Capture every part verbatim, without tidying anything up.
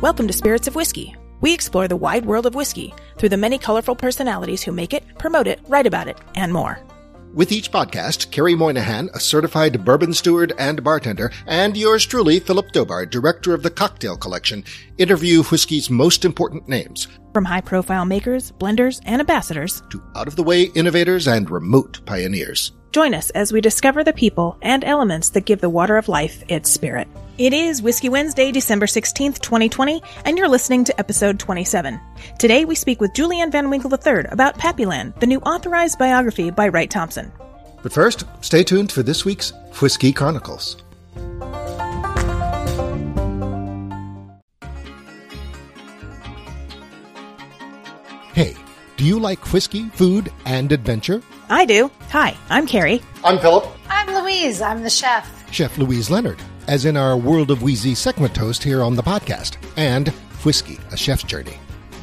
Welcome to Spirits of Whiskey. We explore the wide world of whiskey through the many colorful personalities who make it, promote it, write about it, and more. With each podcast, Carrie Moynihan, a certified bourbon steward and bartender, and yours truly, Philip Dobard, director of the Cocktail Collection, interview whiskey's most important names. From high-profile makers, blenders, and ambassadors, to out-of-the-way innovators and remote pioneers. Join us as we discover the people and elements that give the water of life its spirit. It is Whiskey Wednesday, December sixteenth, twenty twenty, and you're listening to episode twenty-seven. Today we speak with Julian Van Winkle the third about Pappyland, the new authorized biography by Wright Thompson. But first, stay tuned for this week's Whiskey Chronicles. Hey, do you like whiskey, food, and adventure? I do. Hi, I'm Carrie. I'm Philip. I'm Louise. I'm the chef. Chef Louise Leonard, as in our World of Wheezy segment host here on the podcast. And Whiskey, a Chef's Journey.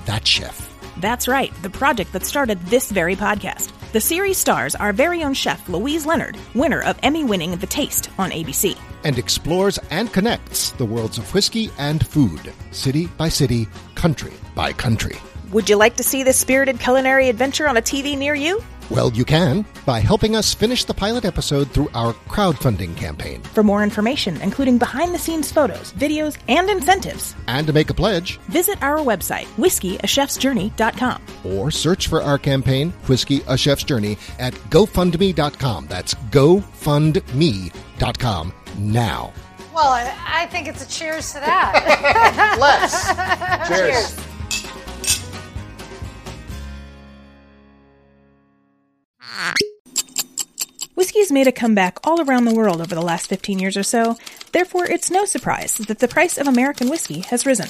That chef. That's right, the project that started this very podcast. The series stars our very own chef, Louise Leonard, winner of Emmy-winning The Taste on A B C. And explores and connects the worlds of whiskey and food, city by city, country by country. Would you like to see this spirited culinary adventure on a T V near you? Well, you can by helping us finish the pilot episode through our crowdfunding campaign. For more information, including behind-the-scenes photos, videos, and incentives, and to make a pledge, visit our website, whiskey a chef's journey dot com. Or search for our campaign, Whiskey A Chef's Journey, at go fund me dot com. That's go fund me dot com now. Well, I, I think it's a cheers to that. Let's. Cheers. Cheers. Whiskey's made a comeback all around the world over the last fifteen years or so, therefore it's no surprise that the price of American whiskey has risen.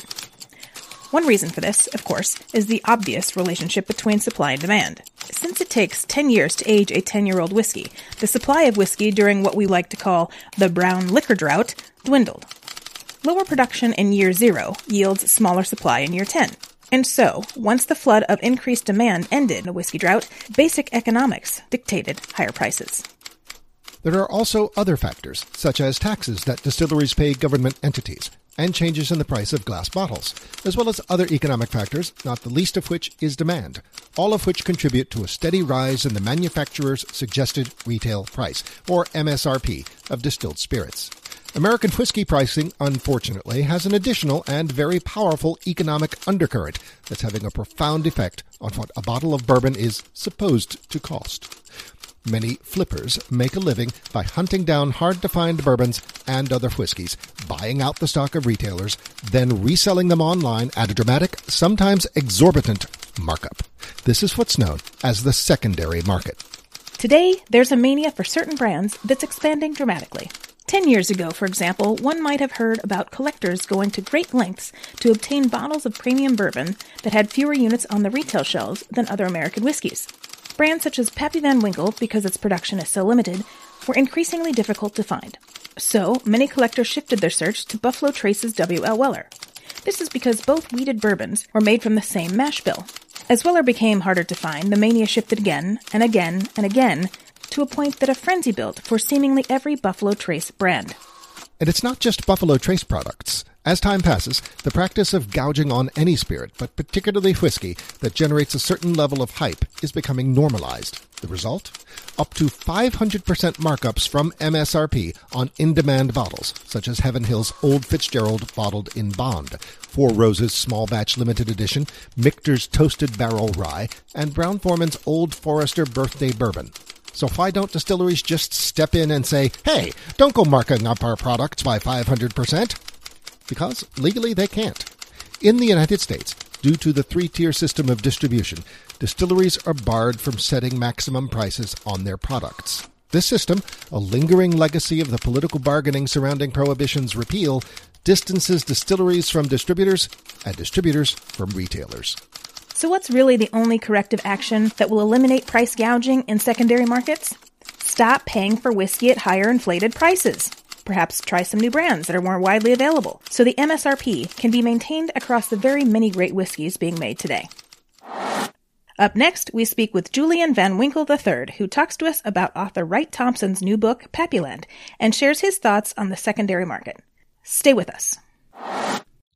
One reason for this, of course, is the obvious relationship between supply and demand. Since it takes ten years to age a ten-year-old whiskey, the supply of whiskey during what we like to call the brown liquor drought dwindled. Lower production in year zero yields smaller supply in year ten. And so, once the flood of increased demand ended the whiskey drought, basic economics dictated higher prices. There are also other factors, such as taxes that distilleries pay government entities, and changes in the price of glass bottles, as well as other economic factors, not the least of which is demand, all of which contribute to a steady rise in the manufacturer's suggested retail price, or M S R P, of distilled spirits. American whiskey pricing, unfortunately, has an additional and very powerful economic undercurrent that's having a profound effect on what a bottle of bourbon is supposed to cost. Many flippers make a living by hunting down hard-to-find bourbons and other whiskeys, buying out the stock of retailers, then reselling them online at a dramatic, sometimes exorbitant, markup. This is what's known as the secondary market. Today, there's a mania for certain brands that's expanding dramatically. Ten years ago, for example, one might have heard about collectors going to great lengths to obtain bottles of premium bourbon that had fewer units on the retail shelves than other American whiskeys. Brands such as Pappy Van Winkle, because its production is so limited, were increasingly difficult to find. So, many collectors shifted their search to Buffalo Trace's W L. Weller. This is because both wheated bourbons were made from the same mash bill. As Weller became harder to find, the mania shifted again and again and again, to a point that a frenzy built for seemingly every Buffalo Trace brand. And it's not just Buffalo Trace products. As time passes, the practice of gouging on any spirit, but particularly whiskey, that generates a certain level of hype is becoming normalized. The result? Up to five hundred percent markups from M S R P on in-demand bottles, such as Heaven Hill's Old Fitzgerald bottled in bond, Four Roses Small Batch Limited Edition, Michter's Toasted Barrel Rye, and Brown-Forman's Old Forester Birthday Bourbon. So why don't distilleries just step in and say, hey, don't go marking up our products by five hundred percent? Because legally they can't. In the United States, due to the three-tier system of distribution, distilleries are barred from setting maximum prices on their products. This system, a lingering legacy of the political bargaining surrounding Prohibition's repeal, distances distilleries from distributors and distributors from retailers. So what's really the only corrective action that will eliminate price gouging in secondary markets? Stop paying for whiskey at higher inflated prices. Perhaps try some new brands that are more widely available, so the M S R P can be maintained across the very many great whiskeys being made today. Up next, we speak with Julian Van Winkle the third, who talks to us about author Wright Thompson's new book, Pappyland, and shares his thoughts on the secondary market. Stay with us.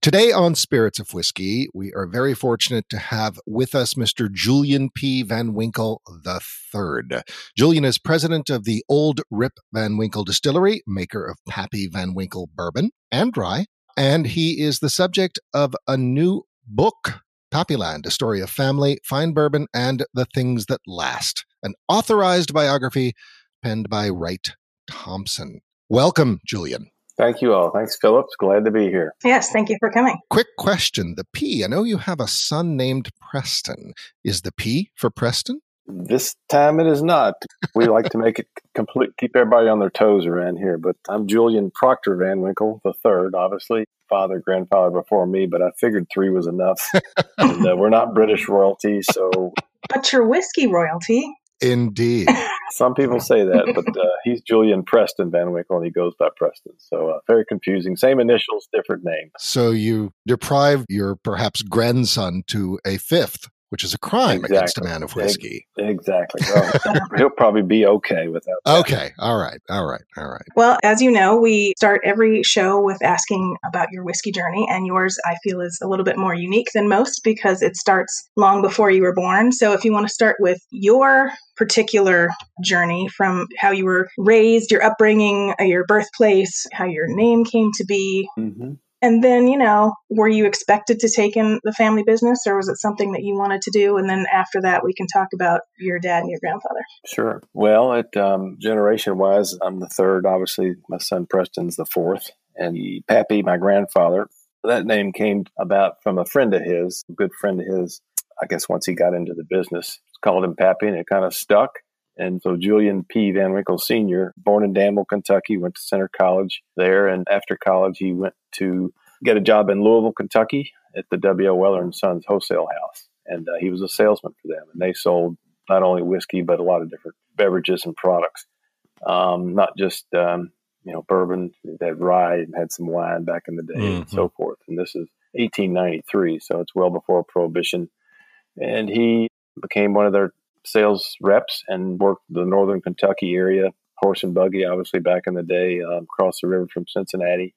Today on Spirits of Whiskey, we are very fortunate to have with us Mister Julian P. Van Winkle the third. Julian is president of the Old Rip Van Winkle Distillery, maker of Pappy Van Winkle bourbon and rye, and he is the subject of a new book, Pappyland, A Story of Family, Fine Bourbon, and the Things That Last, an authorized biography penned by Wright Thompson. Welcome, Julian. Thank you all. Thanks, Philip. Glad to be here. Yes, thank you for coming. Quick question. The P, I know you have a son named Preston. Is the P for Preston? This time it is not. We like to make it complete, keep everybody on their toes around here. But I'm Julian Proctor Van Winkle the third, obviously. Father, grandfather before me, but I figured three was enough. And, uh, we're not British royalty, so... But you're whiskey royalty. Indeed. Some people say that, but uh, he's Julian Preston Van Winkle, and he goes by Preston. So uh, very confusing. Same initials, different name. So you deprived your perhaps grandson to a fifth, which is a crime exactly. against a man of whiskey. Exactly. Well, he'll probably be okay without that. Okay. All right. All right. All right. Well, as you know, we start every show with asking about your whiskey journey, and yours, I feel, is a little bit more unique than most because it starts long before you were born. So if you want to start with your particular journey from how you were raised, your upbringing, your birthplace, how your name came to be. Mm-hmm. And then, you know, were you expected to take in the family business, or was it something that you wanted to do? And then after that, we can talk about your dad and your grandfather. Sure. Well, at um, generation-wise, I'm the third. Obviously, my son Preston's the fourth. And Pappy, my grandfather, that name came about from a friend of his, a good friend of his. I guess once he got into the business, called him Pappy, and it kind of stuck. And so Julian P. Van Winkle Senior, born in Danville, Kentucky, went to Center College there. And after college, he went to get a job in Louisville, Kentucky at the W L. Weller and Sons wholesale house. And uh, he was a salesman for them. And they sold not only whiskey, but a lot of different beverages and products. Um, not just, um, you know, bourbon, they had rye and had some wine back in the day mm-hmm. and so forth. And this is eighteen ninety-three, so it's well before Prohibition. And he became one of their sales reps and worked the northern Kentucky area, horse and buggy, obviously back in the day, um, across the river from Cincinnati,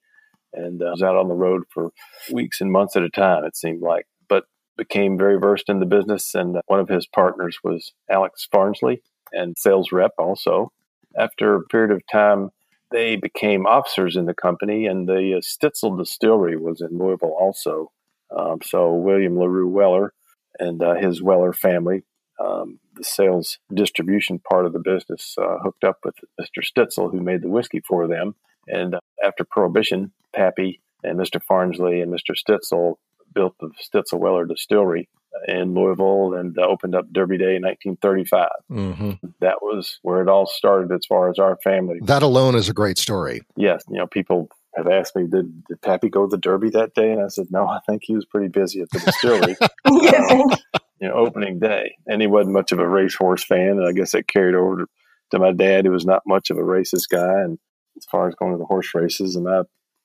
and uh, was out on the road for weeks and months at a time, it seemed like, but became very versed in the business. And uh, one of his partners was Alex Farnsley, and sales rep also. After a period of time, they became officers in the company, and the uh, Stitzel Distillery was in Louisville also. Um, so William LaRue Weller and uh, his Weller family, Um, the sales distribution part of the business, uh, hooked up with Mister Stitzel, who made the whiskey for them. And uh, after Prohibition, Pappy and Mister Farnsley and Mister Stitzel built the Stitzel Weller Distillery in Louisville and uh, opened up Derby Day in nineteen thirty-five. Mm-hmm. That was where it all started as far as our family. That alone is a great story. Yes. You know, people have asked me, did, did Pappy go to the Derby that day? And I said, no, I think he was pretty busy at the distillery. Yeah. You know, opening day. And he wasn't much of a racehorse fan. And I guess that carried over to, to my dad, who was not much of a racist guy. And as far as going to the horse races, and I,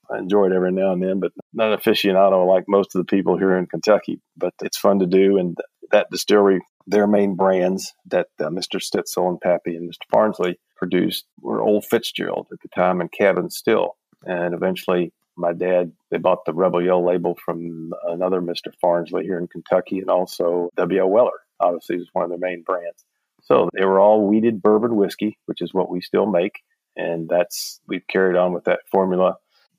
I enjoyed every now and then, but not an aficionado like most of the people here in Kentucky. But it's fun to do. And that distillery, their main brands that uh, Mister Stitzel and Pappy and Mister Farnsley produced were Old Fitzgerald at the time and Cabin Still. And eventually, my dad, they bought the Rebel Yell label from another Mister Farnsley here in Kentucky, and also W L. Weller, obviously, was one of their main brands. So they were all weeded bourbon whiskey, which is what we still make, and that's we've carried on with that formula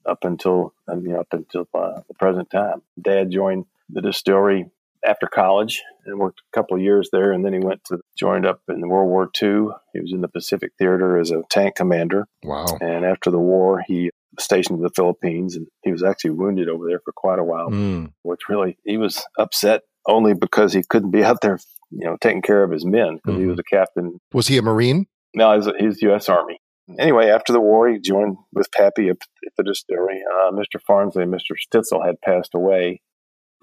up until you know, up until uh, the present time. Dad joined the distillery after college and worked a couple of years there, and then he went to joined up in World War Two. He was in the Pacific Theater as a tank commander. Wow! And after the war, he stationed in the Philippines, and he was actually wounded over there for quite a while, mm. which really, he was upset only because he couldn't be out there, you know, taking care of his men, because mm. he was a captain. Was he a Marine? No, he was, he was U S Army. Anyway, after the war, he joined with Pappy at the distillery. Uh, Mister Farnsley and Mister Stitzel had passed away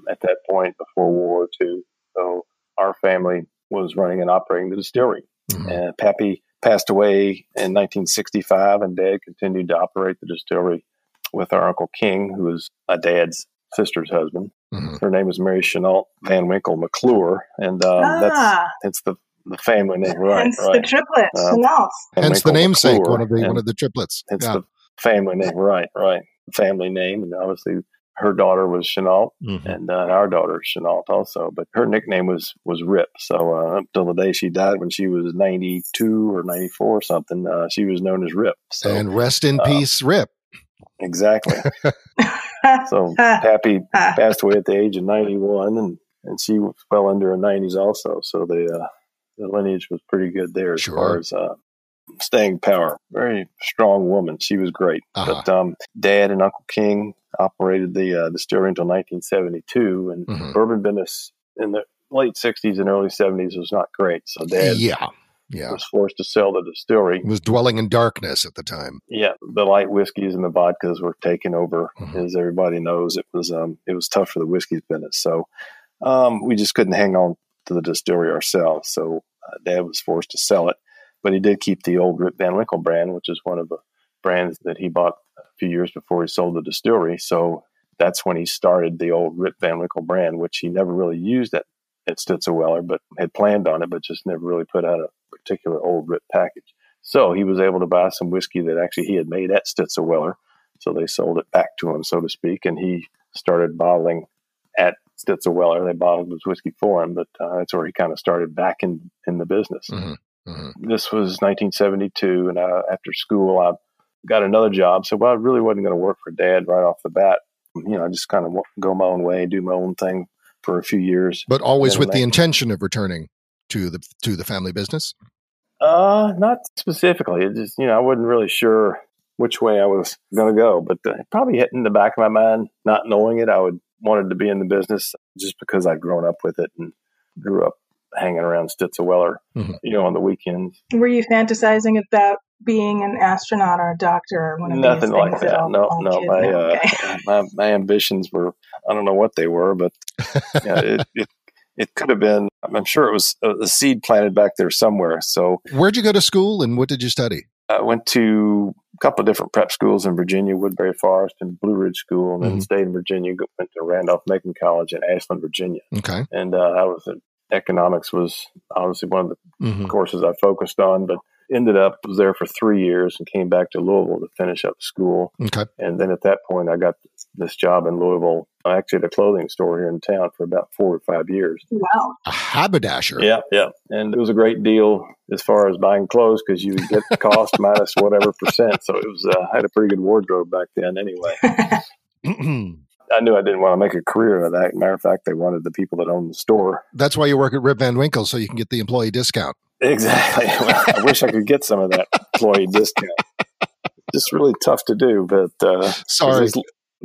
at that point before World War Two, so our family was running and operating the distillery. Mm-hmm. And Pappy passed away in nineteen sixty-five, and Dad continued to operate the distillery with our Uncle King, who was my dad's sister's husband. Mm-hmm. Her name was Mary Chenault Van Winkle McClure, and um, ah. that's it's the, the family name, right? Hence right. the triplets, um, Chenault. Hence the namesake, McClure, one of the one of the triplets. It's yeah. the family name, right? Right, family name, and obviously her daughter was Chenault, mm-hmm. and uh, our daughter Chenault also, but her nickname was, was Rip. So uh, up till the day she died, when she was ninety-two or ninety-four or something, uh, she was known as Rip. So, and rest in uh, peace, Rip. Exactly. So Pappy passed away at the age of ninety-one, and, and she fell into her nineties also. So the, uh, the lineage was pretty good there as sure. far as uh, staying power. Very strong woman. She was great. Uh-huh. But um, Dad and Uncle King operated the uh, distillery until nineteen seventy-two, and mm-hmm. bourbon business in the late sixties and early seventies was not great. So Dad yeah. Yeah. was forced to sell the distillery. It was dwelling in darkness at the time. Yeah, the light whiskeys and the vodkas were taken over, mm-hmm. as everybody knows. It was um, it was tough for the whiskeys business, so um, we just couldn't hang on to the distillery ourselves. So uh, Dad was forced to sell it, but he did keep the Old Rip Van Winkle brand, which is one of the brands that he bought a few years before he sold the distillery. So that's when he started the Old Rip Van Winkle brand, which he never really used at, at Stitzel Weller, but had planned on it, but just never really put out a particular Old Rip package. So he was able to buy some whiskey that actually he had made at Stitzel Weller. So they sold it back to him, so to speak. And he started bottling at Stitzel Weller. They bottled his whiskey for him, but uh, that's where he kind of started back in, in the business. Mm-hmm. Mm-hmm. This was nineteen seventy-two. And I, after school, I got another job. So well, I really wasn't going to work for Dad right off the bat. You know, I just kind of go my own way, do my own thing for a few years. But always with the intention of returning to the to the family business? Uh, not specifically. It just, you know, I wasn't really sure which way I was going to go, but uh, probably hit in the back of my mind, not knowing it, I would wanted to be in the business just because I'd grown up with it and grew up hanging around Stitzel Weller, mm-hmm. you know, on the weekends. Were you fantasizing about being an astronaut or a doctor or one of Nothing these things like that. No, no. My, uh, okay. my my ambitions were, I don't know what they were, but yeah, it, it it could have been. I'm sure it was a, a seed planted back there somewhere. So, where'd you go to school and what did you study? I went to a couple of different prep schools in Virginia, Woodbury Forest and Blue Ridge School, and then mm-hmm. stayed in Virginia. Went to Randolph-Macon College in Ashland, Virginia. Okay, and uh, I was at economics was obviously one of the mm-hmm. courses I focused on, but ended up, was there for three years and came back to Louisville to finish up school. Okay. And then at that point, I got this job in Louisville, actually at a clothing store here in town for about four or five years. Wow. A haberdasher. Yeah, yeah. And it was a great deal as far as buying clothes because you would get the cost minus whatever percent. So it was, uh, I had a pretty good wardrobe back then anyway. I knew I didn't want to make a career of that. Matter of fact, they wanted the people that owned the store. That's why you work at Rip Van Winkle, so you can get the employee discount. Exactly. Well, I wish I could get some of that employee discount. Just really tough to do, but uh, sorry.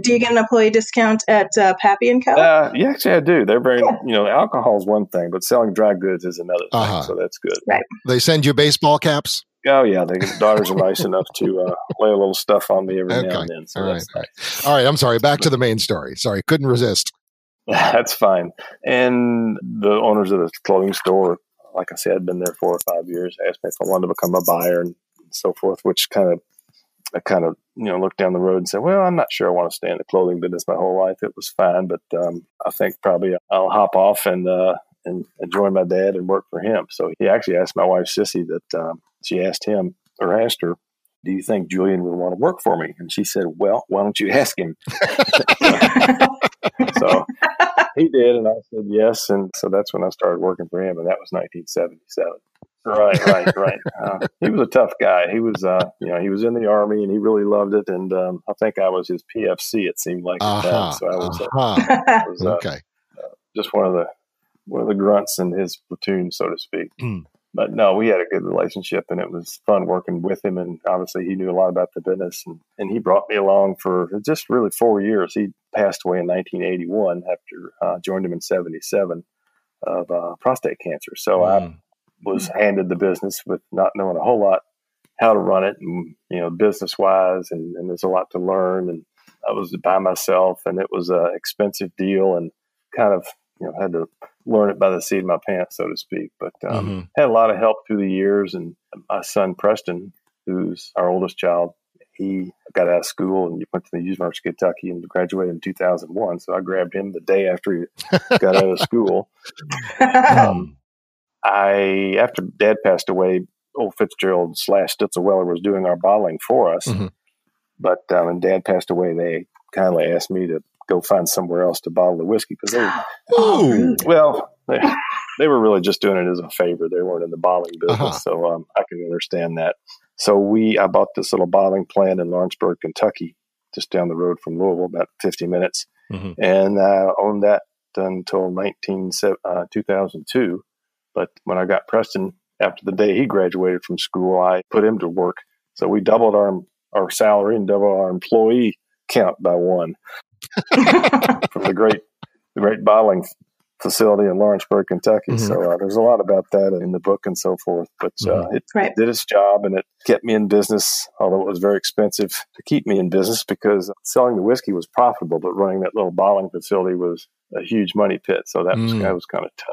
Do you get an employee discount at uh, Pappy and Co.? Uh, yeah, actually, I do. They're very, yeah. you know, alcohol is one thing, but selling dry goods is another uh-huh. thing, so that's good. Right. They send you baseball caps. Oh, yeah. The daughters are nice enough to uh, lay a little stuff on me every okay. now and then. So all, that's right. Nice. All right. I'm sorry. Back to the main story. Sorry. Couldn't resist. That's fine. And the owners of the clothing store, like I said, I'd been there four or five years, asked me if I wanted to become a buyer and so forth, which kind of, I kind of, you know, looked down the road and said, well, I'm not sure I want to stay in the clothing business my whole life. It was fine. But um, I think probably I'll hop off and, uh, and join my dad and work for him. So he actually asked my wife, Sissy, that, um, she asked him or asked her, do you think Julian would want to work for me? And she said, well, why don't you ask him? So he did. And I said, yes. And so that's when I started working for him. And that was nineteen seventy-seven. Right, right, right. Uh, he was a tough guy. He was, uh, you know, he was in the Army and he really loved it. And um, I think I was his P F C, it seemed like. Uh-huh, so I was, uh-huh. uh, was uh, okay. uh, just one of the, one of the grunts in his platoon, so to speak. Mm. But no, we had a good relationship and it was fun working with him. And obviously he knew a lot about the business and, and he brought me along for just really four years. He passed away in nineteen eighty-one after I uh, joined him in seventy-seven of uh, prostate cancer. So mm. I was handed the business with not knowing a whole lot how to run it and, you know, business wise. And, and there's a lot to learn. And I was by myself and it was an expensive deal and kind of, you know, had to learn it by the seat of my pants, so to speak. But um, mm-hmm. had a lot of help through the years. And my son, Preston, who's our oldest child, he got out of school and went to the University of Kentucky and graduated in two thousand one. So I grabbed him the day after he got out of school. Um, I, after Dad passed away, Old Fitzgerald slash Stitzel Weller was doing our bottling for us. Mm-hmm. But um, when Dad passed away, they kindly asked me to go find somewhere else to bottle the whiskey because they, Ooh. well, they, they were really just doing it as a favor. They weren't in the bottling business, uh-huh. so um, I can understand that. So we, I bought this little bottling plant in Lawrenceburg, Kentucky, just down the road from Louisville, about fifty minutes, mm-hmm. and I uh, owned that until nineteen, uh, two thousand two. But when I got Preston, after the day he graduated from school, I put him to work. So we doubled our our salary and doubled our employee count by one from the great the great bottling facility in Lawrenceburg, Kentucky. Mm-hmm. So uh, there's a lot about that in the book and so forth. But uh, mm-hmm. it, right. it did its job and it kept me in business, although it was very expensive to keep me in business because selling the whiskey was profitable, but running that little bottling facility was a huge money pit. So that mm-hmm. was, that was kind of tough.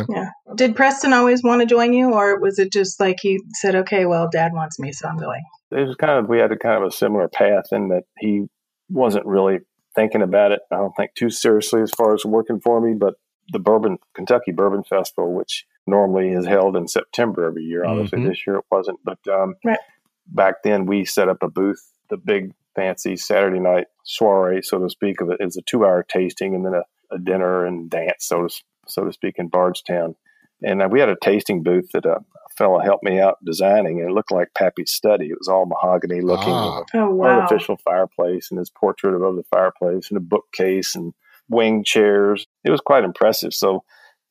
Okay. Yeah. Did Preston always want to join you, or was it just like he said, okay, well, Dad wants me, so I'm going? It was kind of, we had a kind of a similar path in that he wasn't really thinking about it, I don't think, too seriously as far as working for me, but the Bourbon, Kentucky Bourbon Festival, which normally is held in September every year, obviously mm-hmm. this year it wasn't, but um, right. back then we set up a booth, the big fancy Saturday night soiree, so to speak, of it. It was a two hour tasting and then a, a dinner and dance, so to speak. so to speak, in Bardstown. And uh, we had a tasting booth that uh, a fellow helped me out designing, and it looked like Pappy's study. It was all mahogany looking, ah. oh, wow. artificial fireplace, and his portrait above the fireplace, and a bookcase, and wing chairs. It was quite impressive. So,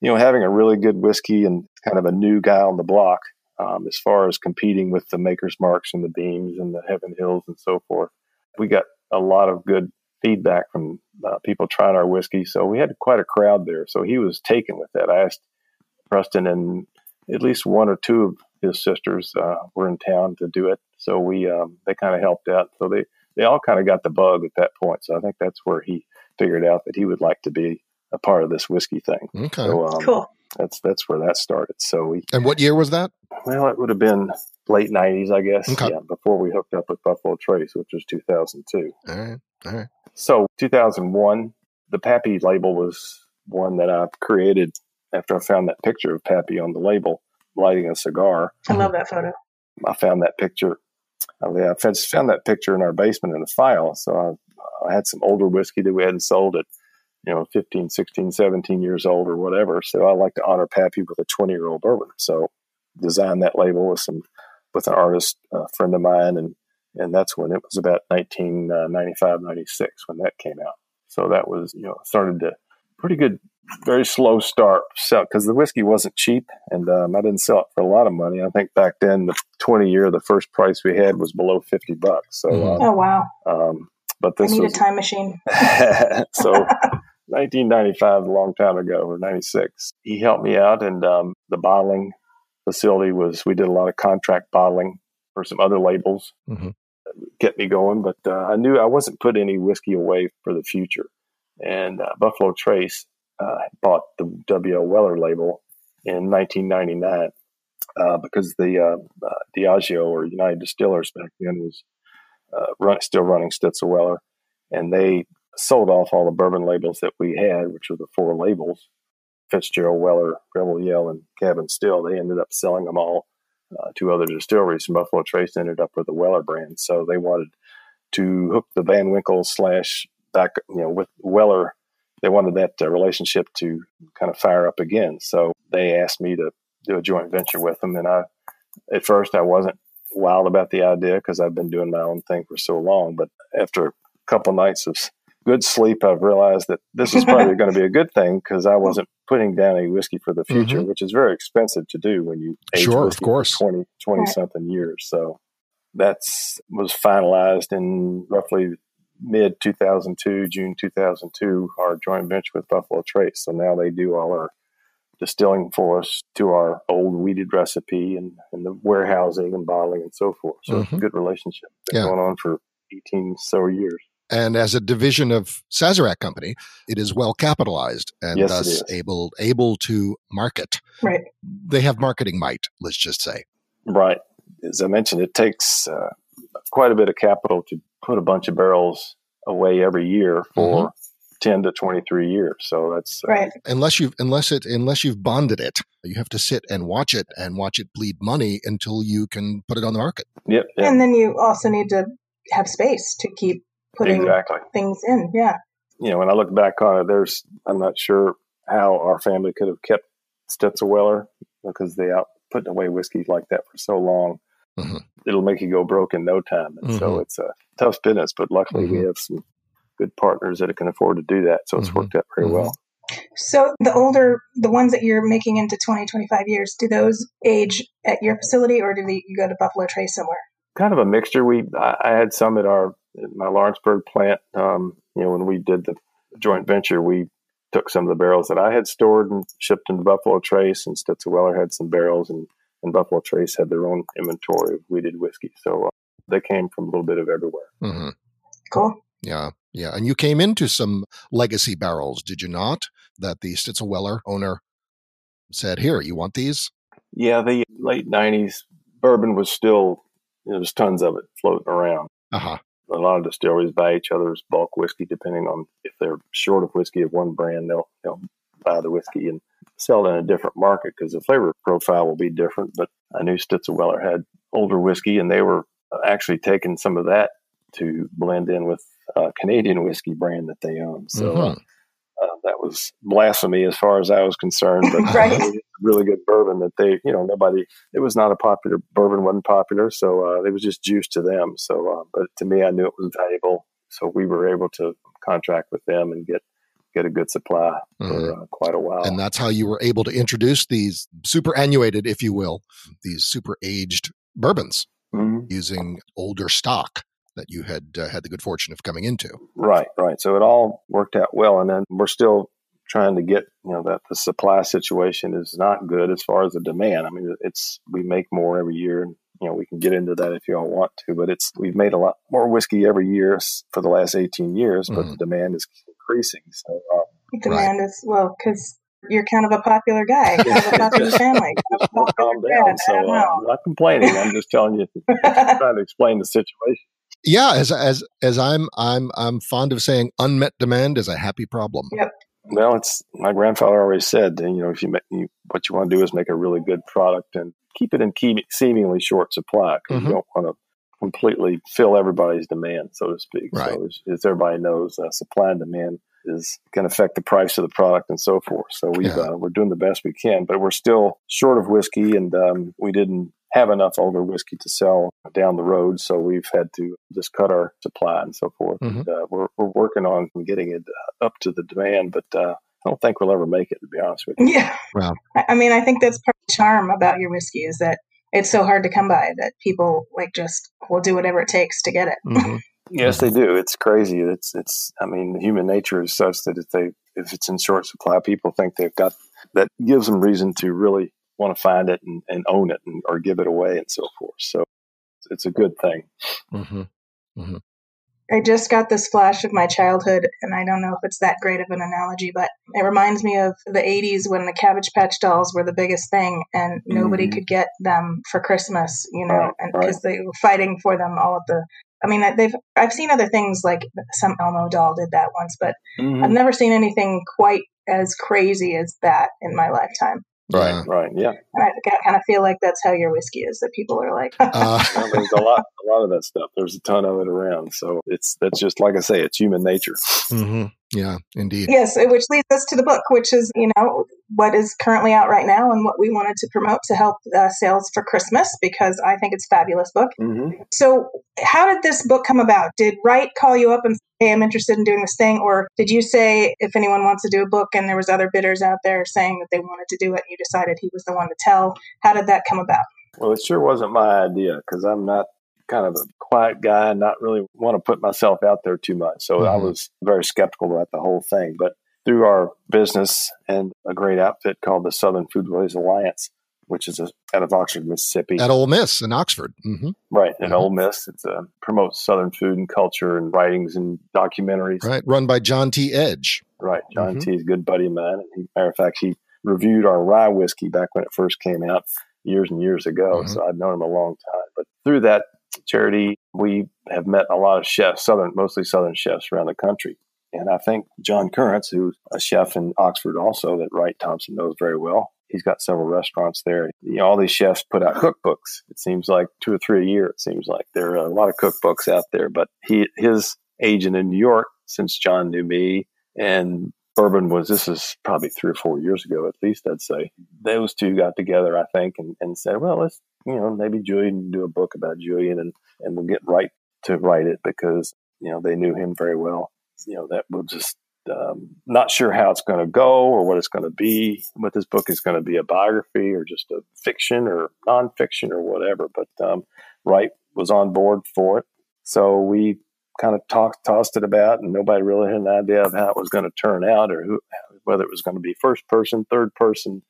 you know, having a really good whiskey and kind of a new guy on the block, um, as far as competing with the Maker's Marks and the Beams and the Heaven Hills and so forth, we got a lot of good feedback from uh, people trying our whiskey. So we had quite a crowd there. So he was taken with that. I asked Preston, and at least one or two of his sisters uh, were in town to do it. So we, um, they kind of helped out. So they, they all kind of got the bug at that point. So I think that's where he figured out that he would like to be a part of this whiskey thing. Okay. So, um, cool. That's, that's where that started. So we, and what year was that? Well, it would have been late nineties, I guess. Okay. Yeah, before we hooked up with Buffalo Trace, which was two thousand two. All right. All right. So two thousand one, the Pappy label was one that I created after I found that picture of Pappy on the label lighting a cigar. I love that photo. I found that picture. I found that picture in our basement in a file. So I, I had some older whiskey that we hadn't sold at, you know, fifteen, sixteen, seventeen years old or whatever. So I like to honor Pappy with a twenty-year-old bourbon. So designed that label with some with an artist, a friend of mine, and And that's when it was about nineteen ninety-five, ninety-six when that came out. So that was, you know, started to pretty good, very slow start. So, because the whiskey wasn't cheap and um, I didn't sell it for a lot of money. I think back then the twenty year, the first price we had was below fifty bucks. So, um, oh, wow. Um, but this I need was, a time machine. So nineteen ninety-five, a long time ago, or ninety-six, he helped me out. And um, the bottling facility was, we did a lot of contract bottling for some other labels. Mm-hmm. Get me going, but uh, I knew I wasn't putting any whiskey away for the future. And uh, Buffalo Trace uh, bought the W L Weller label in nineteen ninety-nine uh, because the uh, uh, Diageo or United Distillers back then was uh, run, still running Stitzel Weller, and they sold off all the bourbon labels that we had, which were the four labels: Fitzgerald, Weller, Rebel Yell, and Cabin Still. They ended up selling them all Uh, to other distilleries, and Buffalo Trace ended up with the Weller brand. So they wanted to hook the Van Winkle slash back, you know, with Weller. They wanted that uh, relationship to kind of fire up again. So they asked me to do a joint venture with them. And I, at first I wasn't wild about the idea because I've been doing my own thing for so long. But after a couple nights of good sleep, I've realized that this is probably going to be a good thing because I wasn't putting down any whiskey for the future, mm-hmm. which is very expensive to do when you age sure, of course. for twenty, twenty right. something years. So that's was finalized in roughly mid two thousand two, June two thousand two, our joint venture with Buffalo Trace. So now they do all our distilling for us to our old weeded recipe and, and the warehousing and bottling and so forth. So mm-hmm. it's a good relationship. It's yeah. going on for eighteen so years. And as a division of Sazerac Company, it is well capitalized and yes, thus able able to market. Right. They have marketing might, let's just say. Right. As I mentioned, it takes uh, quite a bit of capital to put a bunch of barrels away every year for mm-hmm. ten to twenty-three years. So that's uh, right. Unless you've unless it unless you've bonded it, you have to sit and watch it and watch it bleed money until you can put it on the market. Yep. yep. And then you also need to have space to keep putting exactly. things in. Yeah. you know, when I look back on it, there's, I'm not sure how our family could have kept Stitzel Weller because they out putting away whiskey like that for so long. Mm-hmm. It'll make you go broke in no time. And mm-hmm. so it's a tough business, but luckily mm-hmm. we have some good partners that can afford to do that. So it's mm-hmm. worked out very mm-hmm. well. So the older, the ones that you're making into twenty, twenty-five years, do those age at your facility or do they, you go to Buffalo Trace somewhere? Kind of a mixture. We, I, I had some at our, at my Lawrenceburg plant. Um, you know, when we did the joint venture, we took some of the barrels that I had stored and shipped into Buffalo Trace, and Stitzel Weller had some barrels, and, and Buffalo Trace had their own inventory of weeded whiskey. So uh, they came from a little bit of everywhere. Mm-hmm. Cool. Yeah. Yeah. And you came into some legacy barrels, did you not? That the Stitzel Weller owner said, here, you want these? Yeah. The late nineties bourbon was still, you know, there's tons of it floating around. Uh-huh. A lot of distilleries buy each other's bulk whiskey, depending on if they're short of whiskey of one brand, they'll, they'll buy the whiskey and sell it in a different market because the flavor profile will be different. But I knew Stitzel Weller had older whiskey, and they were actually taking some of that to blend in with a Canadian whiskey brand that they own. So mm-hmm. uh, that was blasphemy as far as I was concerned, but right. It was really good bourbon that they, you know, nobody, it was not a popular, bourbon wasn't popular. So uh, it was just juice to them. So, uh, but to me, I knew it was valuable. So we were able to contract with them and get, get a good supply mm-hmm. for uh, quite a while. And that's how you were able to introduce these superannuated, if you will, these super aged bourbons mm-hmm. using older stock that you had uh, had the good fortune of coming into. Right, right. So it all worked out well. And then we're still trying to get, you know, that the supply situation is not good as far as the demand. I mean, it's, we make more every year, and, you know, we can get into that if y'all want to, but it's, we've made a lot more whiskey every year for the last eighteen years, but mm-hmm. the demand is increasing. So uh, the demand right. is, well, because you're kind of a popular guy, kind of a popular family. Kind of popular calm down, dad, so I don't know. Uh, I'm not complaining. I'm just telling you, I'm trying to explain the situation. Yeah, as as as I'm I'm I'm fond of saying, unmet demand is a happy problem. Yep. Well, it's, my grandfather always said, you know, if you, make, you what you want to do is make a really good product and keep it in key, seemingly short supply, because mm-hmm. you don't want to completely fill everybody's demand, so to speak. Right. So as, as everybody knows, uh, supply and demand is going to affect the price of the product and so forth. So we've, yeah. uh, we're doing the best we can, but we're still short of whiskey, and um, we didn't have enough older whiskey to sell down the road. So we've had to just cut our supply and so forth. Mm-hmm. And, uh, we're, we're working on getting it up to the demand, but uh, I don't think we'll ever make it, to be honest with you. Yeah. Wow. I mean, I think that's part of the charm about your whiskey is that it's so hard to come by that people like just will do whatever it takes to get it. Mm-hmm. Yes, they do. It's crazy. It's, it's, I mean, human nature is such that if they, if it's in short supply, people think they've got, that gives them reason to really want to find it and, and own it and, or give it away and so forth. So it's a good thing. Mm-hmm. Mm-hmm. I just got this flash of my childhood, and I don't know if it's that great of an analogy, but it reminds me of the eighties when the Cabbage Patch Dolls were the biggest thing, and nobody mm-hmm. could get them for Christmas, you know, because right, right. they were fighting for them all at the, I mean, they've, I've seen other things like some Elmo doll did that once, but mm-hmm. I've never seen anything quite as crazy as that in my lifetime. Right, right, yeah. And I, I kind of feel like that's how your whiskey is, that people are like... uh, there's a lot, a lot of that stuff. There's a ton of it around. So it's, that's just, like I say, it's human nature. Mm-hmm. Yeah, indeed. Yes, which leads us to the book, which is, you know, what is currently out right now and what we wanted to promote to help uh, sales for Christmas, because I think it's a fabulous book. Mm-hmm. So how did this book come about? Did Wright call you up and say, hey, I'm interested in doing this thing? Or did you say, if anyone wants to do a book, and there was other bidders out there saying that they wanted to do it, and you decided he was the one to tell? How did that come about? Well, it sure wasn't my idea, because I'm not kind of a quiet guy and not really want to put myself out there too much. So mm-hmm. I was very skeptical about the whole thing. But through our business and a great outfit called the Southern Foodways Alliance, which is a, out of Oxford, Mississippi. At Ole Miss in Oxford. Mm-hmm. Right. At mm-hmm. Ole Miss. It uh, promotes Southern food and culture and writings and documentaries. Right. Run by John T. Edge. Right. John mm-hmm. T. is a good buddy of mine. He, matter of fact, he reviewed our rye whiskey back when it first came out years and years ago. Mm-hmm. So I've known him a long time. But through that charity, we have met a lot of chefs, Southern, mostly Southern chefs around the country. And I think John Currents, who's a chef in Oxford also that Wright Thompson knows very well, he's got several restaurants there. You know, all these chefs put out cookbooks. It seems like two or three a year. It seems like there are a lot of cookbooks out there. But he, his agent in New York since John knew me. And bourbon was, this is probably three or four years ago, at least, I'd say. Those two got together, I think, and, and said, well, let's, you know, maybe Julian, do a book about Julian, and, and we'll get Wright to write it because, you know, they knew him very well. You know, that will just, um, not sure how it's going to go or what it's going to be, what this book is going to be, a biography or just a fiction or nonfiction or whatever. But um, Wright was on board for it. So we kind of talked, tossed it about, and nobody really had an idea of how it was going to turn out or who, whether it was going to be first person, third person,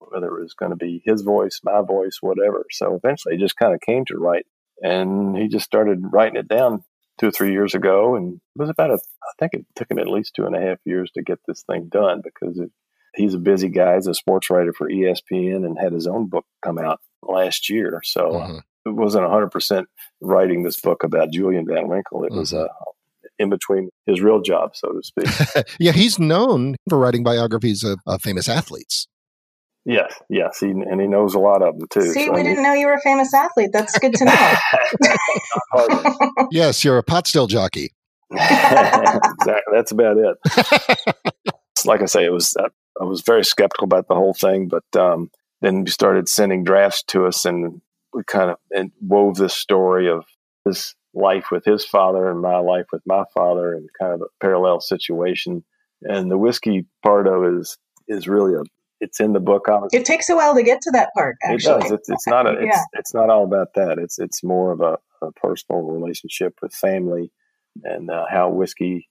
whether it was going to be his voice, my voice, whatever. So eventually it just kind of came to Wright, and he just started writing it down two or three years ago. And it was about, a, I think it took him at least two and a half years to get this thing done because it, he's a busy guy. He's a sports writer for E S P N and had his own book come out last year. So mm-hmm. it wasn't one hundred percent writing this book about Julian Van Winkle. It mm-hmm. was uh, in between his real job, so to speak. Yeah, he's known for writing biographies of, of famous athletes. Yes, yes, he, and he knows a lot of them, too. See, so we didn't he, know you were a famous athlete. That's good to know. Yes, you're a pot still jockey. Exactly. That's about it. Like I say, it was I, I was very skeptical about the whole thing, but um, then we started sending drafts to us, and we kind of and wove this story of his life with his father and my life with my father and kind of a parallel situation. And the whiskey part of it is, is really a It's in the book. Obviously. It takes a while to get to that part. Actually. It does. It's, it's not. A, it's, yeah. it's not all about that. It's it's more of a, a personal relationship with family, and uh, how whiskey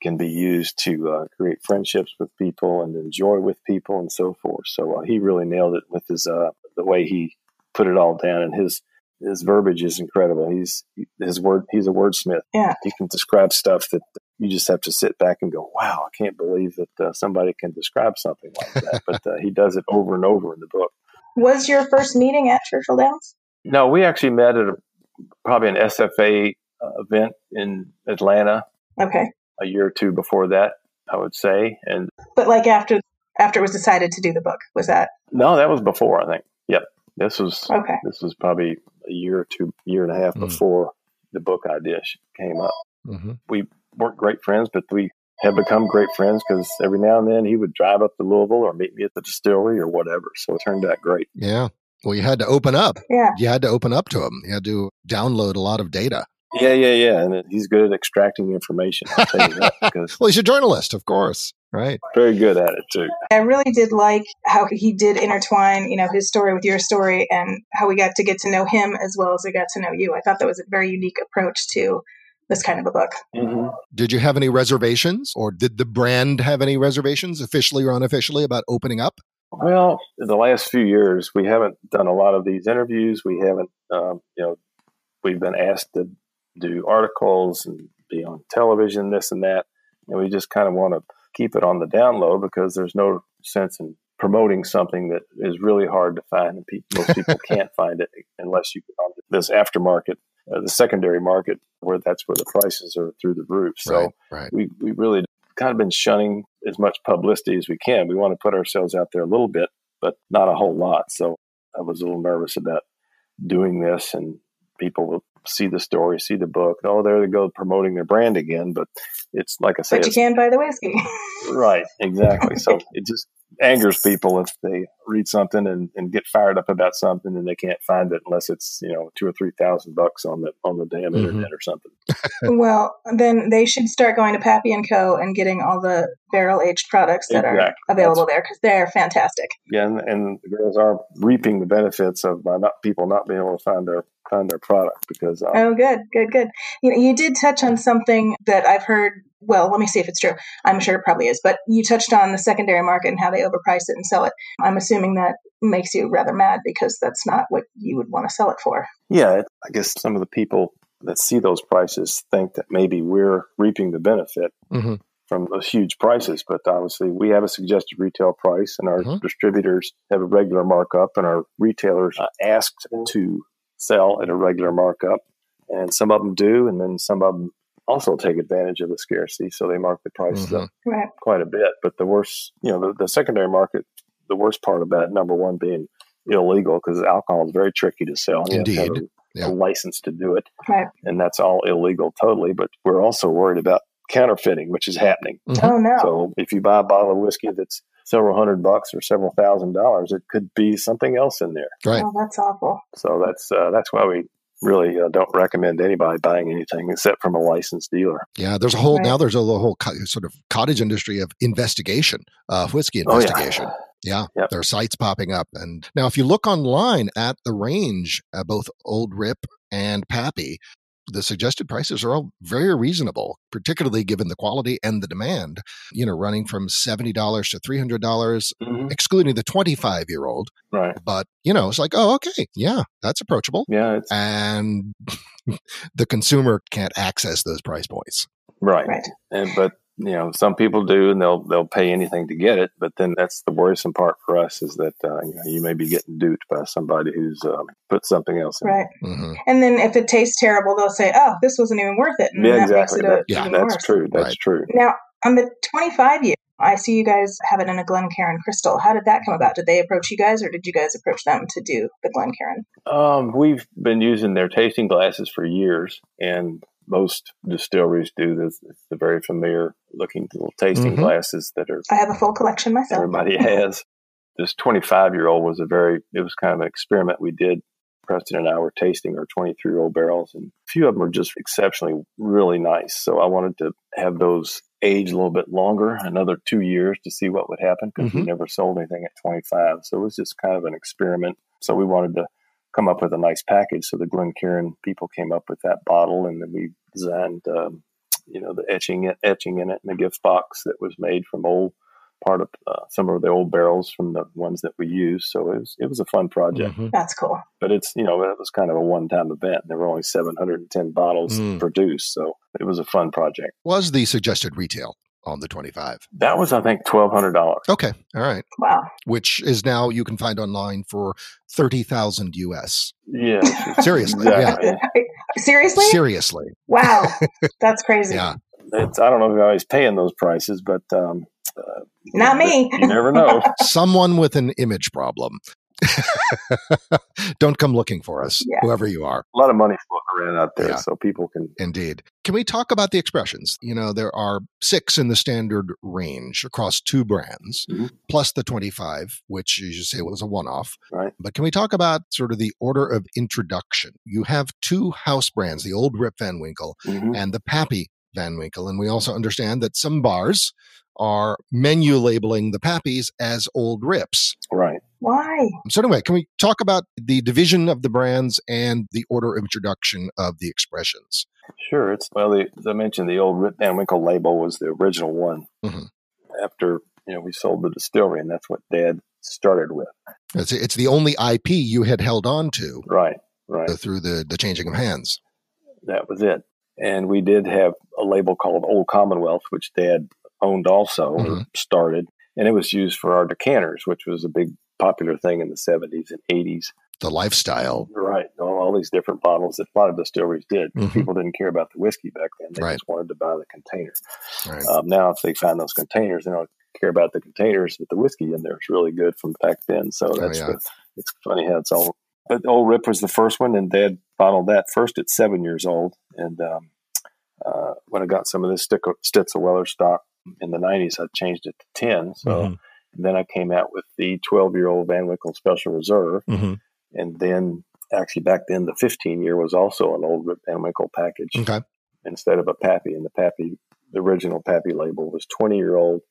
can be used to uh, create friendships with people and enjoy with people and so forth. So uh, he really nailed it with his uh, the way he put it all down, and his his verbiage is incredible. He's his word. He's a wordsmith. Yeah, he can describe stuff that. You just have to sit back and go, wow, I can't believe that uh, somebody can describe something like that. But uh, he does it over and over in the book. Was your first meeting at Churchill Downs? No, we actually met at a, probably an S F A uh, event in Atlanta. Okay. A year or two before that, I would say. And But like after after it was decided to do the book, was that? No, that was before, I think. Yep. This was okay. This was probably a year or two, year and a half mm. before the book idea came up. Mm-hmm. We weren't great friends, but we had become great friends because every now and then he would drive up to Louisville or meet me at the distillery or whatever. So it turned out great. Yeah. Well, you had to open up. Yeah. You had to open up to him. You had to download a lot of data. Yeah, yeah, yeah. And he's good at extracting information. I'll tell you that. Because well, he's a journalist, of course. Right. Very good at it, too. I really did like how he did intertwine, you know, his story with your story and how we got to get to know him as well as I got to know you. I thought that was a very unique approach to this kind of a book. Mm-hmm. Did you have any reservations or did the brand have any reservations officially or unofficially about opening up? Well, the last few years, we haven't done a lot of these interviews. We haven't, um, you know, we've been asked to do articles and be on television, this and that. And we just kind of want to keep it on the down low because there's no sense in promoting something that is really hard to find. And pe- most people can't find it unless you get on this aftermarket. Uh, the secondary market, where that's where the prices are through the roof. So right, right. we we really kind of been shunning as much publicity as we can. We want to put ourselves out there a little bit, but not a whole lot. So I was a little nervous about doing this, and people will see the story, see the book. Oh, there they go promoting their brand again. But it's like I say, but you can buy the whiskey, right? Exactly. So it just angers people if they read something and, and get fired up about something and they can't find it unless it's, you know, two or three thousand bucks on the on the damn mm-hmm. internet or something. Well, then they should start going to Pappy and Co. and getting all the barrel aged products that exactly. are available That's, there because they're fantastic. Yeah, and, and the girls are reaping the benefits of by not people not being able to find their find their product because um, oh, good, good, good. You know, you did touch on something that I've heard. Well, let me see if it's true. I'm sure it probably is, but you touched on the secondary market and how they overprice it and sell it. I'm assuming that makes you rather mad because that's not what you would want to sell it for. Yeah, I guess some of the people that see those prices think that maybe we're reaping the benefit mm-hmm. from those huge prices, but obviously we have a suggested retail price and our mm-hmm. distributors have a regular markup and our retailers are asked to sell at a regular markup, and some of them do, and then some of them also take advantage of the scarcity, so they mark the prices mm-hmm. up right. quite a bit. But the worst, you know, the, the secondary market, the worst part about it, number one, being illegal because alcohol is very tricky to sell. You Indeed. have to have a, yeah. a license to do it, right. and that's all illegal totally. But we're also worried about counterfeiting, which is happening. Mm-hmm. Oh, no. So if you buy a bottle of whiskey that's several hundred bucks or several thousand dollars, it could be something else in there. Right. Oh, that's awful. So that's uh, that's why we really uh, don't recommend anybody buying anything except from a licensed dealer. Yeah, there's a whole, right. now there's a whole co- sort of cottage industry of investigation, uh, whiskey investigation. Oh, yeah. Yeah, yep. There are sites popping up. And now if you look online at the range, uh, both Old Rip and Pappy, the suggested prices are all very reasonable, particularly given the quality and the demand, you know, running from seventy dollars to three hundred dollars, mm-hmm. excluding the twenty-five-year-old. Right. But, you know, it's like, oh, okay, yeah, that's approachable. Yeah. It's- and the consumer can't access those price points. Right. right. And but, you know, some people do, and they'll they'll pay anything to get it. But then that's the worrisome part for us, is that uh, you know, you may be getting duped by somebody who's um, put something else in. Right. Mm-hmm. And then if it tastes terrible, they'll say, "Oh, this wasn't even worth it." And yeah, that exactly. Makes it that, a, yeah, even that's worse. True. That's right. true. Now on the twenty-five year, I see you guys have it in a Glencairn crystal. How did that come about? Did they approach you guys, or did you guys approach them to do the Glencairn? Um, we've been using their tasting glasses for years, and most distilleries do this, the very familiar looking little tasting mm-hmm. glasses that are. I have a full collection myself. Everybody has. This twenty-five-year-old was a very, it was kind of an experiment we did. Preston and I were tasting our twenty-three-year-old barrels, and a few of them are just exceptionally really nice. So I wanted to have those age a little bit longer, another two years to see what would happen, because mm-hmm. we never sold anything at twenty-five. So it was just kind of an experiment. So we wanted to come up with a nice package. So the Glencairn people came up with that bottle, and then we designed, um, you know, the etching etching in it in the gift box that was made from old part of uh, some of the old barrels from the ones that we used. So it was it was a fun project. Mm-hmm. That's cool. But it's, you know, it was kind of a one-time event. There were only seven hundred ten bottles mm. produced. So it was a fun project. Was the suggested retail on the twenty-five? That was, I think, twelve hundred dollars. Okay. All right. Wow. Which is now you can find online for thirty thousand U S. Yeah. Seriously. Exactly. Yeah. Seriously? Seriously. Wow. That's crazy. Yeah. It's, I don't know if anybody's paying those prices, but um, uh, not me. You never know. Someone with an image problem. Don't come looking for us, yeah. whoever you are. A lot of money floating around out there, yeah. so people can. Indeed. Can we talk about the expressions? You know, there are six in the standard range across two brands, mm-hmm. plus the twenty-five, which you should say was a one-off. Right. But can we talk about sort of the order of introduction? You have two house brands, the Old Rip Van Winkle mm-hmm. and the Pappy Van Winkle. And we also understand that some bars are menu labeling the Pappies as Old Rips. Right. Why? So anyway, can we talk about the division of the brands and the order of introduction of the expressions? Sure. It's well, the, as I mentioned, the Old Rip Van Winkle label was the original one. Mm-hmm. After, you know, we sold the distillery, and that's what Dad started with. It's, it's the only I P you had held on to. Right, right. So through the, the changing of hands. That was it. And we did have a label called Old Commonwealth, which Dad owned also, mm-hmm. started, and it was used for our decanters, which was a big popular thing in the seventies and eighties. The lifestyle. Right. All, all these different bottles that a lot of distilleries did. Mm-hmm. People didn't care about the whiskey back then. They right. just wanted to buy the container. Right. Um, now, if they find those containers, they don't care about the containers, but the whiskey in there is really good from back then. So that's oh, yeah. the, it's funny how it's all. But Old Rip was the first one, and Dad bottled that first at seven years old. And um, uh, when I got some of this Stitzel Weller stock in the nineties, I changed it to ten. So mm-hmm. then I came out with the twelve-year-old Van Winkle Special Reserve. Mm-hmm. And then actually back then, the fifteen-year was also an Old Rip Van Winkle package okay. instead of a Pappy. And the Pappy, the original Pappy label was twenty-year-old.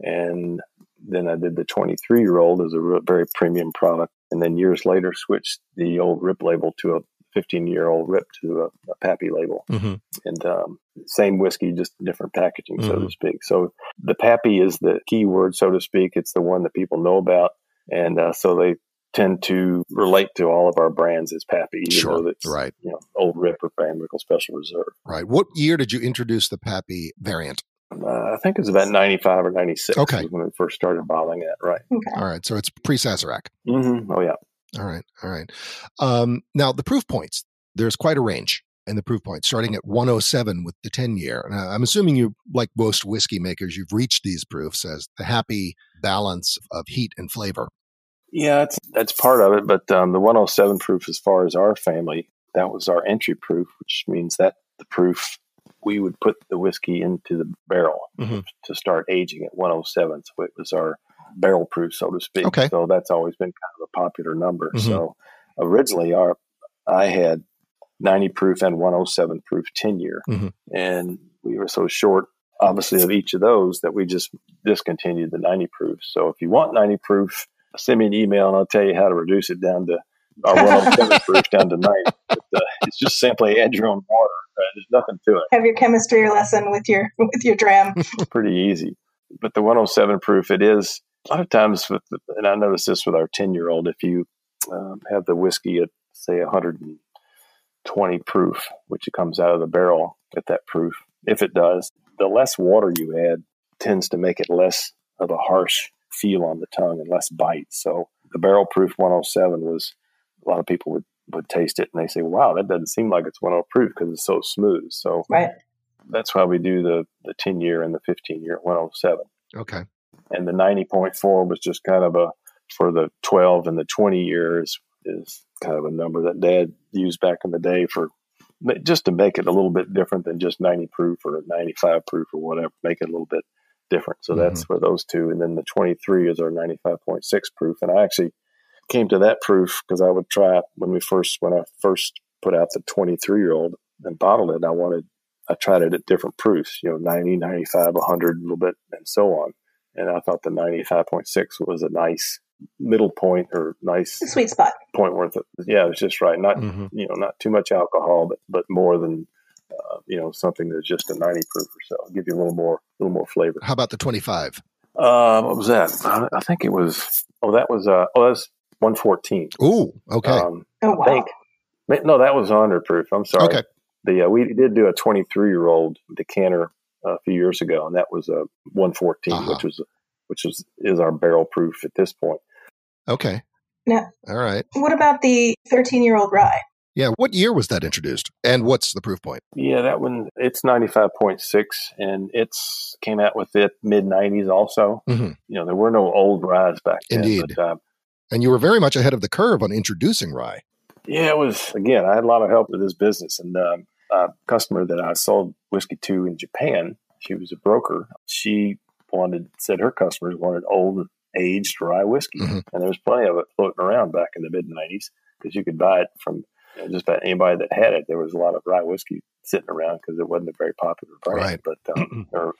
And then I did the twenty-three-year-old as a very premium product. And then years later, switched the Old Rip label to a fifteen-year-old Rip to a, a Pappy label. Mm-hmm. And um, same whiskey, just different packaging, mm-hmm. so to speak. So the Pappy is the key word, so to speak. It's the one that people know about. And uh, so they tend to relate to all of our brands as Pappy. Even sure, though that's, right. You know, Old Rip or Van Winkle Special Reserve. Right. What year did you introduce the Pappy variant? Uh, I think it was about ninety-five or ninety-six okay. when we first started bottling it, right? Okay. All right. So it's pre-Sazerac. Mm-hmm. Oh, yeah. All right. All right. Um, now, the proof points, there's quite a range in the proof points, starting at one oh seven with the ten-year. And I'm assuming you, like most whiskey makers, you've reached these proofs as the happy balance of heat and flavor. Yeah, it's, that's part of it. But um, the one oh seven proof, as far as our family, that was our entry proof, which means that the proof we would put the whiskey into the barrel mm-hmm. to start aging at one oh seven. So it was our barrel proof, so to speak. Okay. So that's always been kind of a popular number. Mm-hmm. So originally our, I had ninety proof and one oh seven proof ten year. Mm-hmm. And we were so short, obviously, of each of those that we just discontinued the ninety proof. So if you want ninety proof, send me an email and I'll tell you how to reduce it down to our one oh seven proof down to ninety. But, uh, it's just simply add your own water. Right? There's nothing to it. Have your chemistry lesson with your, with your dram. Pretty easy. But the one oh seven proof, it is a lot of times, with the, and I noticed this with our ten year old, if you um, have the whiskey at say one hundred twenty proof, which it comes out of the barrel at that proof, if it does, the less water you add tends to make it less of a harsh feel on the tongue and less bite. So the barrel proof one oh seven was, a lot of people would, would taste it and they say, wow, that doesn't seem like it's one hundred proof because it's so smooth. So right. That's why we do the, the ten year and the fifteen year at one oh seven. Okay. And the ninety point four was just kind of a, for the twelve and the twenty years is kind of a number that Dad used back in the day for just to make it a little bit different than just ninety proof or ninety-five proof or whatever, make it a little bit different. So mm-hmm. that's for those two. And then the twenty-three is our ninety-five point six proof. And I actually came to that proof because I would try it when we first, when I first put out the twenty-three year old and bottled it, I wanted, I tried it at different proofs, you know, ninety, ninety-five, one hundred, a little bit, and so on. And I thought the ninety-five point six was a nice middle point or nice sweet spot point worth of, yeah, it was just right. Not, mm-hmm. you know, not too much alcohol, but, but more than, uh, you know, something that's just a ninety proof or so. I'll give you a little more, a little more flavor. How about the twenty-five? Uh, what was that? I, I think it was, oh, that was, uh, oh, that's one fourteen. Ooh, okay. Um, oh, wow. I think, no, that was one hundred proof. I'm sorry. Okay. The, uh, we did do a twenty-three year old decanter uh, a few years ago, and that was a one fourteen, uh-huh. which was, which is, is our barrel proof at this point. Okay. Now, all right. What about the thirteen year old rye? Yeah. What year was that introduced? And what's the proof point? Yeah, that one, it's ninety-five point six, and it's came out with it mid nineties also. Mm-hmm. You know, there were no old ryes back then. Indeed. But, uh, and you were very much ahead of the curve on introducing rye. Yeah, it was, again, I had a lot of help with this business. And um, a customer that I sold whiskey to in Japan, she was a broker. She wanted, said her customers wanted old aged rye whiskey. Mm-hmm. And there was plenty of it floating around back in the mid nineties because you could buy it from you know, just about anybody that had it. There was a lot of rye whiskey sitting around because it wasn't a very popular brand, right. but um, or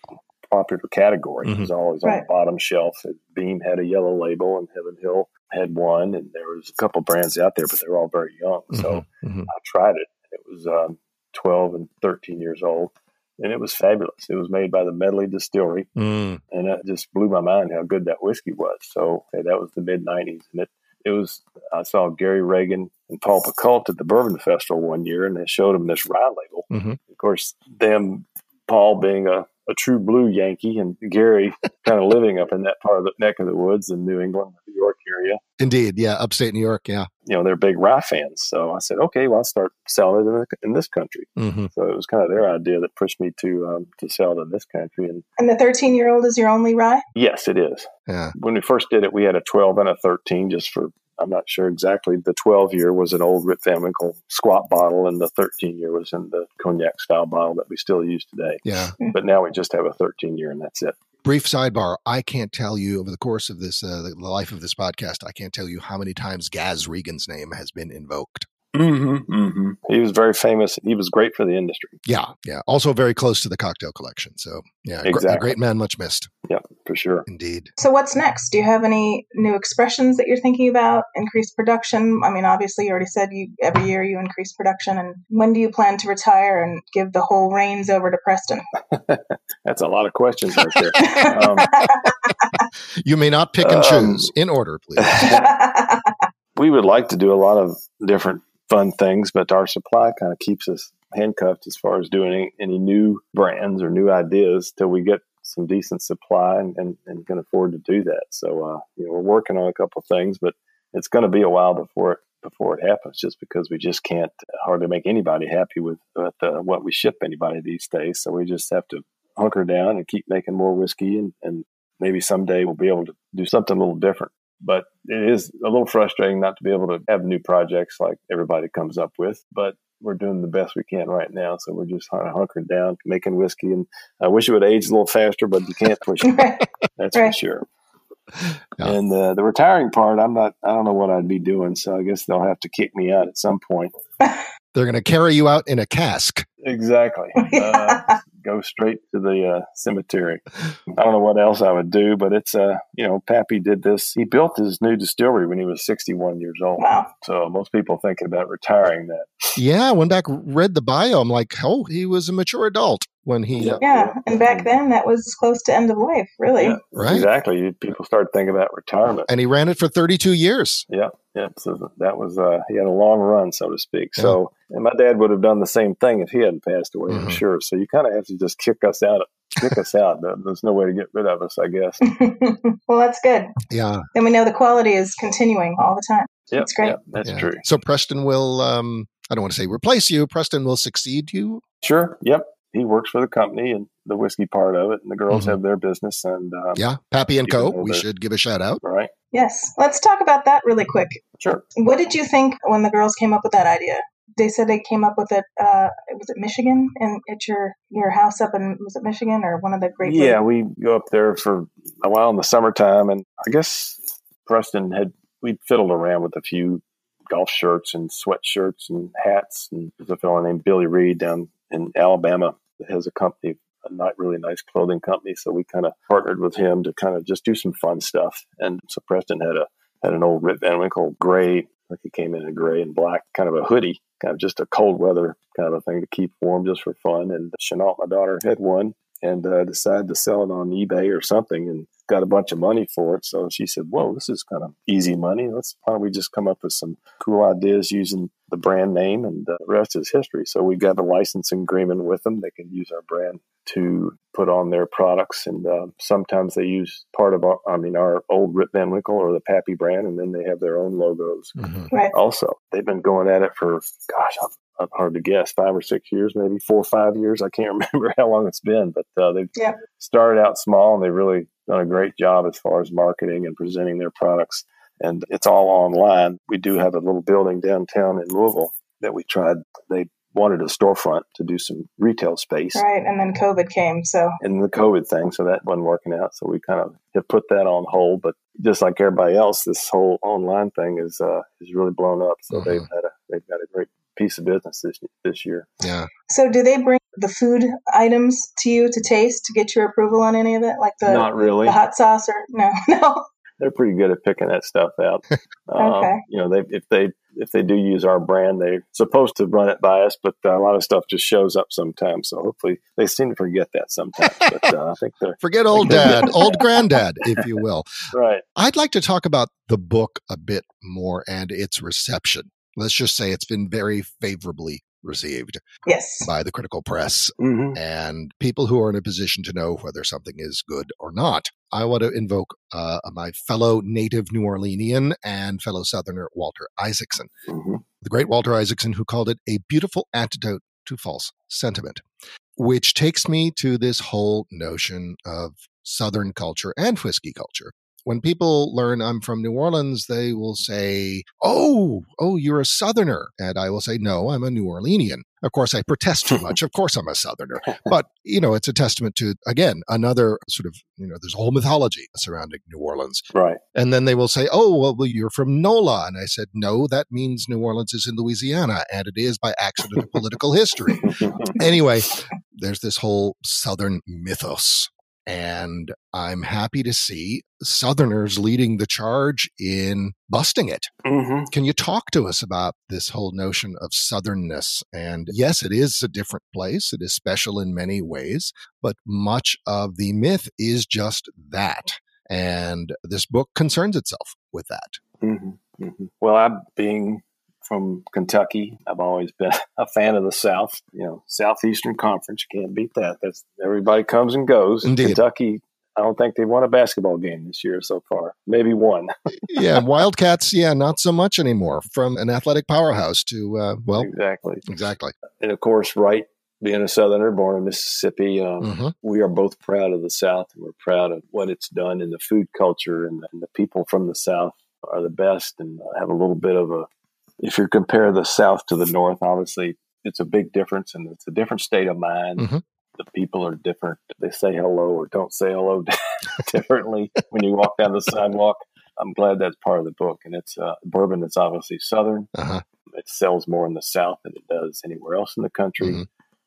popular category. Mm-hmm. It was always right. on the bottom shelf. Beam had a yellow label and Heaven Hill had one, and there was a couple brands out there, but they were all very young. Mm-hmm. So mm-hmm. I tried it. It was um, twelve and thirteen years old, and it was fabulous. It was made by the Medley Distillery, mm. and that just blew my mind how good that whiskey was. So okay, that was the mid nineties, and it it was. I saw Gary Regan and Paul Picault at the Bourbon Festival one year, and they showed them this rye label. Mm-hmm. Of course, them Paul being a a true blue Yankee and Gary kind of living up in that part of the neck of the woods in New England, New York area. Indeed. Yeah. Upstate New York. Yeah. You know, they're big rye fans. So I said, okay, well, I'll start selling it in this country. Mm-hmm. So it was kind of their idea that pushed me to, um, to sell it in this country. And, and the thirteen year old is your only rye? Yes, it is. Yeah. When we first did it, we had a twelve and a thirteen just for, I'm not sure exactly. The twelve year was an old Rip Van Winkle squat bottle, and the thirteen year was in the cognac style bottle that we still use today. Yeah. But now we just have a thirteen year, and that's it. Brief sidebar. I can't tell you over the course of this, uh, the life of this podcast, I can't tell you how many times Gaz Regan's name has been invoked. Mm-hmm, mm-hmm. He was very famous. He was great for the industry. Yeah. Yeah. Also very close to the Cocktail Collection. So yeah, exactly. A great man, much missed. Yeah, for sure. Indeed. So what's next? Do you have any new expressions that you're thinking about? Increased production? I mean, obviously you already said you every year you increase production. And when do you plan to retire and give the whole reins over to Preston? That's a lot of questions right there. um, you may not pick and choose. Um, in order, please. We would like to do a lot of different fun things, but our supply kind of keeps us handcuffed as far as doing any, any new brands or new ideas till we get some decent supply and, and, and can afford to do that. So, uh, you know, we're working on a couple of things, but it's going to be a while before it, before it happens, just because we just can't hardly make anybody happy with, with uh, what we ship anybody these days. So we just have to hunker down and keep making more whiskey, and, and maybe someday we'll be able to do something a little different. But it is a little frustrating not to be able to have new projects like everybody comes up with. But we're doing the best we can right now. So we're just kind of hunkered down, making whiskey. And I wish it would age a little faster, but you can't push it. That's right. For sure. Yeah. And uh, the retiring part, I'm not, I don't know what I'd be doing. So I guess they'll have to kick me out at some point. They're going to carry you out in a cask. Exactly. Yeah. Uh, go straight to the uh, cemetery. I don't know what else I would do, but it's, uh, you know, Pappy did this. He built his new distillery when he was sixty-one years old. Wow. So most people thinking about retiring that. Yeah. I went back, read the bio. I'm like, oh, he was a mature adult when he. Yeah. Uh, yeah. And back then that was close to end of life, really. Yeah, right. Exactly. People start thinking about retirement. And he ran it for thirty-two years. Yeah. Yeah, so that was, uh, he had a long run, so to speak. Yeah. So, and my dad would have done the same thing if he hadn't passed away, mm-hmm. I'm sure. So you kind of have to just kick us out, kick us out. There's no way to get rid of us, I guess. Well, that's good. Yeah. Then we know the quality is continuing all the time. Yep, that's great. Yep, that's yeah. true. So Preston will, um, I don't want to say replace you. Preston will succeed you. Sure. Yep. He works for the company and the whiskey part of it. And the girls mm-hmm. have their business. And um, yeah, Pappy and Co. We should give a shout out. Right. Yes. Let's talk about that really quick. Sure. What did you think when the girls came up with that idea? They said they came up with it, uh, was it Michigan? And at your, your house up in, was it Michigan or one of the great? Yeah, we go up there for a while in the summertime. And I guess Preston had, we fiddled around with a few golf shirts and sweatshirts and hats. And there's a fellow named Billy Reed down in Alabama that has a company, a not really nice clothing company. So we kind of partnered with him to kind of just do some fun stuff. And so Preston had a, had an old Rip Van Winkle gray, like he came in a gray and black, kind of a hoodie, kind of just a cold weather kind of thing to keep warm just for fun. And Chenault, my daughter, had one and uh, decided to sell it on eBay or something and got a bunch of money for it. So she said, whoa, this is kind of easy money. Let's, why don't we just come up with some cool ideas using the brand name, and the rest is history. So we got a licensing agreement with them. They can use our brand to put on their products. And uh, sometimes they use part of our, I mean, our old Rip Van Winkle or the Pappy brand, and then they have their own logos. Mm-hmm. Right. Also, they've been going at it for, gosh, I'm, I'm hard to guess, five or six years, maybe four or five years. I can't remember how long it's been, but uh, they've yeah. started out small, and they really done a great job as far as marketing and presenting their products. And it's all online. We do have a little building downtown in Louisville that we tried. They wanted a storefront to do some retail space. Right. And then COVID came. So, and the COVID thing. So that wasn't working out. So we kind of have put that on hold. But just like everybody else, this whole online thing is uh, is really blown up. So mm-hmm. they've had a, they've got a great piece of business this, this year. Yeah. So do they bring the food items to you to taste to get your approval on any of it? Like the, Not really. the hot sauce or no, no. They're pretty good at picking that stuff out. Um, okay. You know, they, if they if they do use our brand, they're supposed to run it by us, but a lot of stuff just shows up sometimes. So hopefully they seem to forget that sometimes. But uh, I think they're forget old dad, old granddad, if you will. Right. I'd like to talk about the book a bit more and its reception. Let's just say it's been very favorably received yes. by the critical press mm-hmm. and people who are in a position to know whether something is good or not. I want to invoke uh, my fellow native New Orleanian and fellow Southerner, Walter Isaacson, mm-hmm. the great Walter Isaacson, who called it a beautiful antidote to false sentiment, which takes me to this whole notion of Southern culture and whiskey culture. When people learn I'm from New Orleans, they will say, oh, oh, you're a Southerner. And I will say, no, I'm a New Orleanian. Of course, I protest too much. Of course, I'm a Southerner. But, you know, it's a testament to, again, another sort of, you know, there's a whole mythology surrounding New Orleans. Right. And then they will say, oh, well, you're from NOLA. And I said, no, that means New Orleans is in Louisiana. And it is by accident of political history. Anyway, there's this whole Southern mythos. And I'm happy to see Southerners leading the charge in busting it. Mm-hmm. Can you talk to us about this whole notion of Southernness? And yes, it is a different place. It is special in many ways, but much of the myth is just that. And this book concerns itself with that. Mm-hmm. Mm-hmm. Well, I'm being... from Kentucky. I've always been a fan of the South, you know, Southeastern Conference. You can't beat that. That's everybody comes and goes. Indeed. Kentucky, I don't think they won a basketball game this year so far. Maybe one. Yeah. Wildcats. Yeah. Not so much anymore, from an athletic powerhouse to, uh, well, exactly. Exactly. And of course, Wright, being a Southerner born in Mississippi, um, mm-hmm. we are both proud of the South, and we're proud of what it's done in the food culture, and, and the people from the South are the best and have a little bit of a, if you compare the South to the North, obviously it's a big difference, and it's a different state of mind. Mm-hmm. The people are different. They say hello or don't say hello differently when you walk down the sidewalk. I'm glad that's part of the book. And it's uh, bourbon that's obviously Southern. Uh-huh. It sells more in the South than it does anywhere else in the country. Mm-hmm.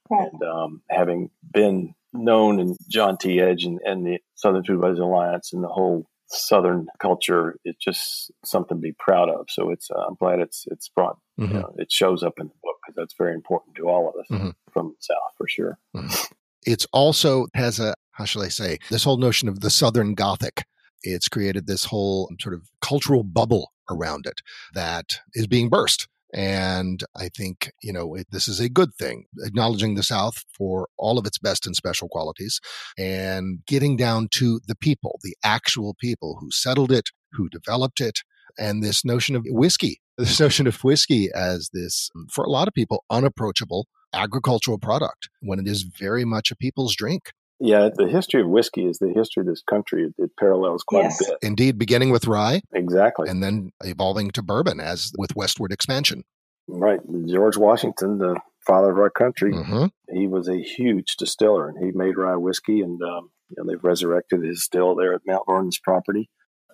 And um, having been known in John T. Edge and, and the Southern Foodways Alliance and the whole Southern culture, it's just something to be proud of. So it's uh, I'm glad it's it's brought, mm-hmm. you know, it shows up in the book, because that's very important to all of us mm-hmm. from the South for sure. Mm-hmm. It's also has a, how shall I say, this whole notion of the Southern Gothic. It's created this whole sort of cultural bubble around it that is being burst. And I think, you know, it, this is a good thing, acknowledging the South for all of its best and special qualities and getting down to the people, the actual people who settled it, who developed it. And this notion of whiskey, this notion of whiskey as this, for a lot of people, unapproachable agricultural product when it is very much a people's drink. Yeah, the history of whiskey is the history of this country. It parallels quite yes. a bit. Indeed, beginning with rye. Exactly. And then evolving to bourbon as with westward expansion. Right. George Washington, the father of our country, mm-hmm. he was a huge distiller, and he made rye whiskey, and um, you know, they've resurrected his still there at Mount Vernon's property.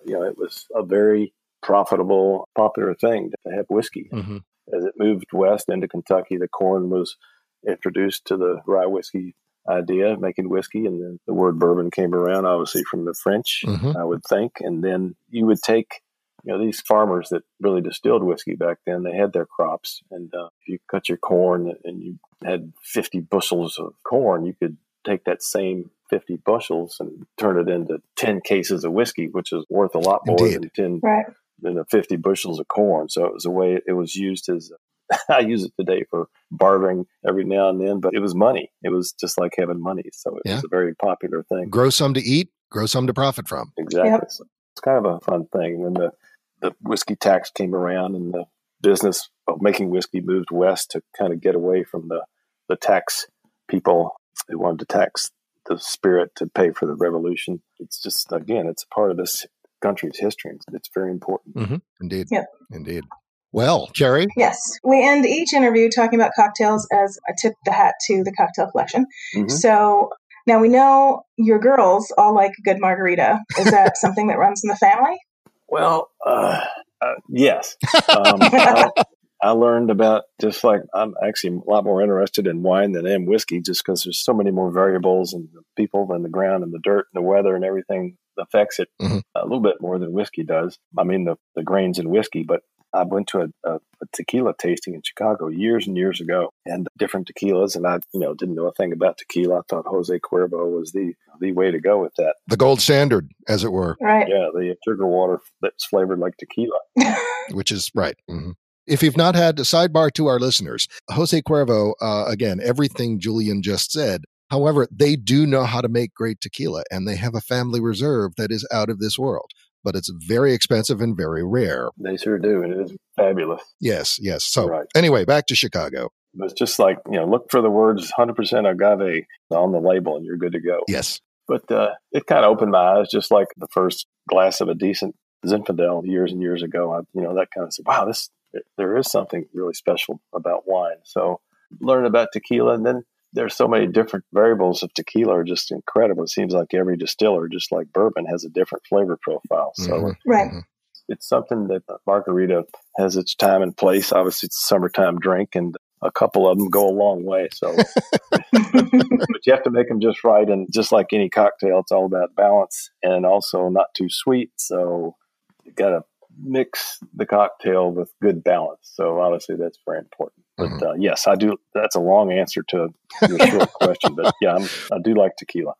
You know, it was a very profitable, popular thing to have whiskey. Mm-hmm. As it moved west into Kentucky, the corn was introduced to the rye whiskey idea, making whiskey, and then the word bourbon came around, obviously from the French, mm-hmm. I would think. And then you would take, you know, these farmers that really distilled whiskey back then, they had their crops, and uh, if you cut your corn and you had fifty bushels of corn, you could take that same fifty bushels and turn it into ten cases of whiskey, which is worth a lot more Indeed. than ten right. than the fifty bushels of corn. So it was a way it was used as I use it today for bartering every now and then, but it was money. It was just like having money. So it yeah. was a very popular thing. Grow some to eat, grow some to profit from. Exactly. Yep. So it's kind of a fun thing. When the, the whiskey tax came around and the business of making whiskey moved west to kind of get away from the, the tax people who wanted to tax the spirit to pay for the revolution. It's just, again, it's a part of this country's history. It's very important. Mm-hmm. Indeed. Yep. Indeed. Well, Jerry? Yes. We end each interview talking about cocktails as a tip the hat to the cocktail collection. Mm-hmm. So now we know your girls all like a good margarita. Is that something that runs in the family? Well, uh, uh, yes. Um, I, I learned about, just like I'm actually a lot more interested in wine than I am whiskey, just because there's so many more variables and the people and the ground and the dirt and the weather and everything affects it mm-hmm. a little bit more than whiskey does. I mean, the, the grains in whiskey, but I went to a, a, a tequila tasting in Chicago years and years ago, and different tequilas, and I, you know, didn't know a thing about tequila. I thought Jose Cuervo was the the way to go with that, the gold standard, as it were. Right? Yeah, the sugar water that's flavored like tequila, which is right. Mm-hmm. If you've not had a sidebar to our listeners, Jose Cuervo, uh, again, everything Julian just said. However, they do know how to make great tequila, and they have a family reserve that is out of this world. But it's very expensive and very rare. They sure do. And it is fabulous. Yes, yes. So right. Anyway, back to Chicago. It's just like, you know, look for the words one hundred percent agave on the label and you're good to go. Yes. But uh, it kind of opened my eyes, just like the first glass of a decent Zinfandel years and years ago. I, you know, that kind of said, wow, this there is something really special about wine. So learn about tequila, and then there's so many different variables of tequila are just incredible. It seems like every distiller, just like bourbon, has a different flavor profile. So mm-hmm. right. it's something that margarita has its time and place. Obviously, it's a summertime drink, and a couple of them go a long way. So, but you have to make them just right. And just like any cocktail, it's all about balance and also not too sweet. So you got to mix the cocktail with good balance. So obviously, that's very important. But uh, yes, I do. That's a long answer to your short question, but yeah, I'm, I do like tequila.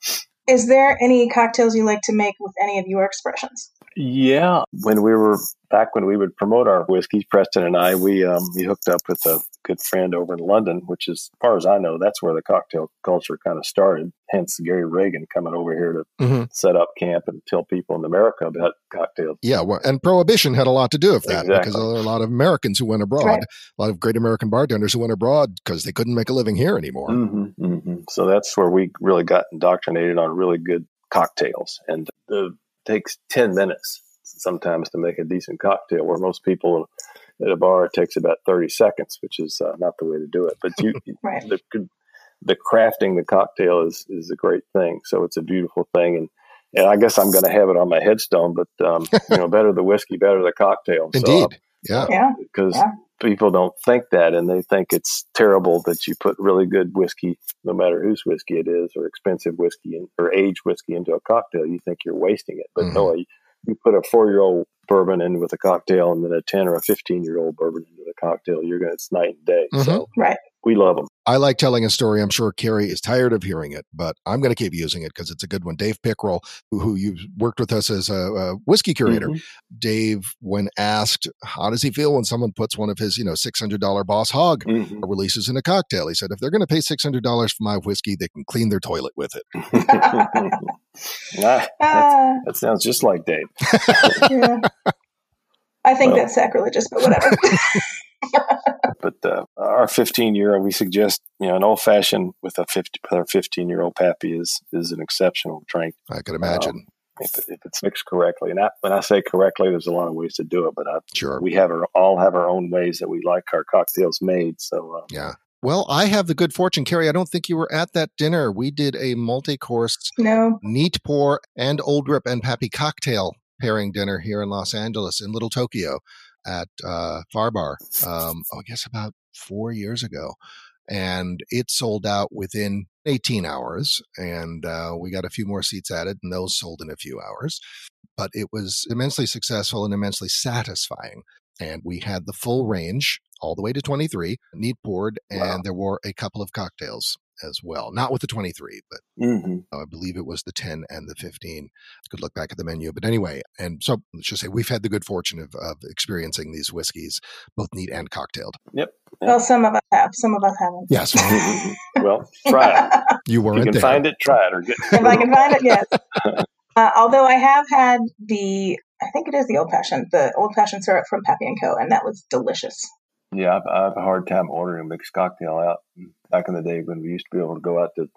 Is there any cocktails you like to make with any of your expressions? Yeah, when we were back when we would promote our whiskeys, Preston and I, we um, we hooked up with a good friend over in London, which is, as far as I know, that's where the cocktail culture kind of started. Hence, Gary Regan coming over here to mm-hmm. set up camp and tell people in America about cocktails. Yeah, well, and Prohibition had a lot to do with that exactly. because there were a lot of Americans who went abroad, right. a lot of great American bartenders who went abroad because they couldn't make a living here anymore. Mm-hmm, mm-hmm. So that's where we really got indoctrinated on really good cocktails, and the. Takes ten minutes sometimes to make a decent cocktail, where most people at a bar, it takes about thirty seconds, which is uh, not the way to do it. But you, right. the, the crafting the cocktail is is a great thing. So it's a beautiful thing. And and I guess I'm going to have it on my headstone, but um, you know, better the whiskey, better the cocktail. Indeed. So, yeah. Because yeah. yeah. people don't think that, and they think it's terrible that you put really good whiskey, no matter whose whiskey it is, or expensive whiskey in, or aged whiskey into a cocktail. You think you're wasting it, but mm-hmm. no, you, you put a four-year-old bourbon in with a cocktail, and then a ten or a fifteen-year-old bourbon into the cocktail. You're going to it's night and day. Mm-hmm. So right. we love them. I like telling a story. I'm sure Carrie is tired of hearing it, but I'm going to keep using it because it's a good one. Dave Pickrell, who, who you worked with us as a, a whiskey curator, mm-hmm. Dave, when asked, how does he feel when someone puts one of his, you know, six hundred dollars Boss Hog mm-hmm. releases in a cocktail? He said, if they're going to pay six hundred dollars for my whiskey, they can clean their toilet with it. nah, that sounds just like Dave. yeah. I think well. that's sacrilegious, but whatever. But uh, our fifteen-year-old, we suggest, you know, an old-fashioned with a fifteen-year-old Pappy is is an exceptional drink. I could imagine. Um, if, if it's mixed correctly. And I, when I say correctly, there's a lot of ways to do it, but I, sure. we have our, all have our own ways that we like our cocktails made. So uh, yeah. Well, I have the good fortune, Carrie, I don't think you were at that dinner. We did a multi-course no. neat pour and Old Rip and Pappy cocktail pairing dinner here in Los Angeles in Little Tokyo. At uh, Farbar, um, oh, I guess about four years ago. And it sold out within eighteen hours. And uh, we got a few more seats added, and those sold in a few hours. But it was immensely successful and immensely satisfying. And we had the full range all the way to twenty-three, neat poured, and wow. there were a couple of cocktails as well. Not with the twenty-three, but mm-hmm. I believe it was the ten and the fifteen. I could look back at the menu. But anyway, and so let's just say we've had the good fortune of, of experiencing these whiskeys, both neat and cocktailed. Yep. Yeah. Well, some of us have. Some of us haven't. Yes. well, try it. You weren't there. If you can there. find it, try it. Or get- if I can find it, yes. Uh, although I have had the, I think it is the old-fashioned, the old-fashioned syrup from Pappy and Co., and that was delicious. Yeah, I have a hard time ordering a mixed cocktail out. Back in the day when we used to be able to go out to,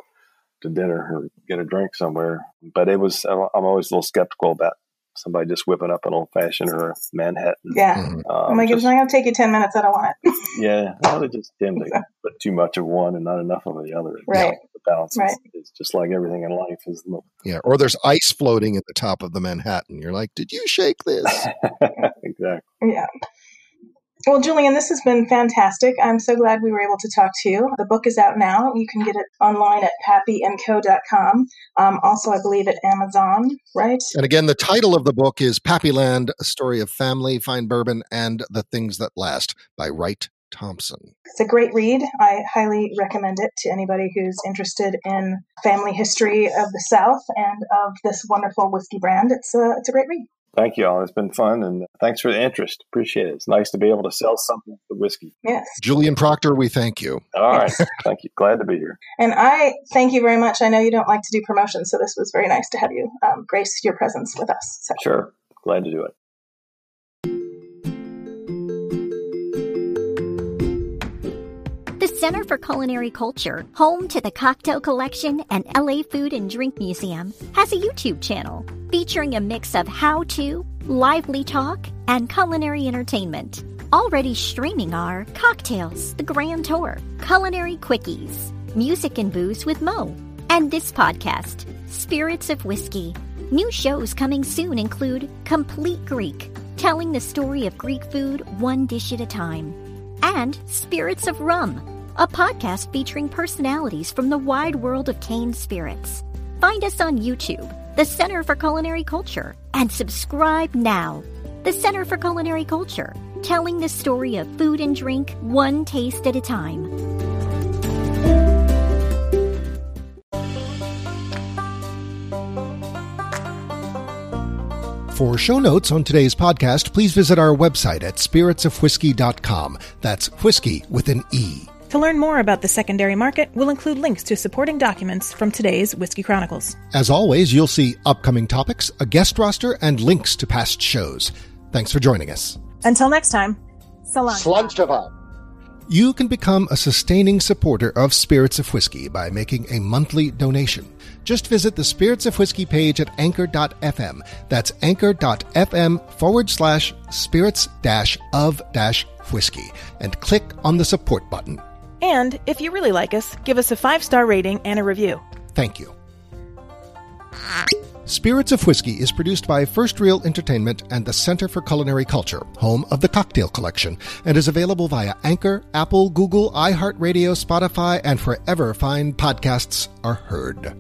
to dinner or get a drink somewhere. But it was, I'm always a little skeptical about somebody just whipping up an old-fashioned or a Manhattan. Yeah. Mm-hmm. Um, I'm like, it's not going to take you ten minutes. I don't want it. yeah. Well, they just tend to put too much of one and not enough of the other. Right. The balance right. is, is just like everything in life. Is the- yeah. Or there's ice floating at the top of the Manhattan. You're like, did you shake this? exactly. Yeah. Well, Julian, this has been fantastic. I'm so glad we were able to talk to you. The book is out now. You can get it online at pappy and co dot com. Um, also, I believe at Amazon, right? And again, the title of the book is Pappyland, A Story of Family, Fine Bourbon, and the Things That Last by Wright Thompson. It's a great read. I highly recommend it to anybody who's interested in family history of the South and of this wonderful whiskey brand. It's a, it's a great read. Thank you all. It's been fun, and thanks for the interest. Appreciate it. It's nice to be able to sell something to whiskey. Yes. Julian Proctor, we thank you. All right. thank you. Glad to be here. And I thank you very much. I know you don't like to do promotions, so this was very nice to have you um, grace your presence with us. So. Sure. Glad to do it. Center for Culinary Culture, home to the Cocktail Collection and L A Food and Drink Museum, has a YouTube channel featuring a mix of how-to, lively talk, and culinary entertainment. Already streaming are Cocktails, The Grand Tour, Culinary Quickies, Music and Booze with Mo, and this podcast, Spirits of Whiskey. New shows coming soon include Complete Greek, telling the story of Greek food one dish at a time, and Spirits of Rum, a podcast featuring personalities from the wide world of Cane spirits. Find us on YouTube, the Center for Culinary Culture, and subscribe now. The Center for Culinary Culture, telling the story of food and drink one taste at a time. For show notes on today's podcast, please visit our website at spirits of whiskey dot com. That's whiskey with an E. To learn more about the secondary market, we'll include links to supporting documents from today's Whiskey Chronicles. As always, you'll see upcoming topics, a guest roster, and links to past shows. Thanks for joining us. Until next time, Salam. You can become a sustaining supporter of Spirits of Whiskey by making a monthly donation. Just visit the Spirits of Whiskey page at anchor dot f m. That's anchor dot f m forward slash spirits dash of dash whiskey. And click on the support button. And if you really like us, give us a five-star rating and a review. Thank you. Spirits of Whiskey is produced by First Reel Entertainment and the Center for Culinary Culture, home of the Cocktail Collection, and is available via Anchor, Apple, Google, iHeartRadio, Spotify, and wherever fine podcasts are heard.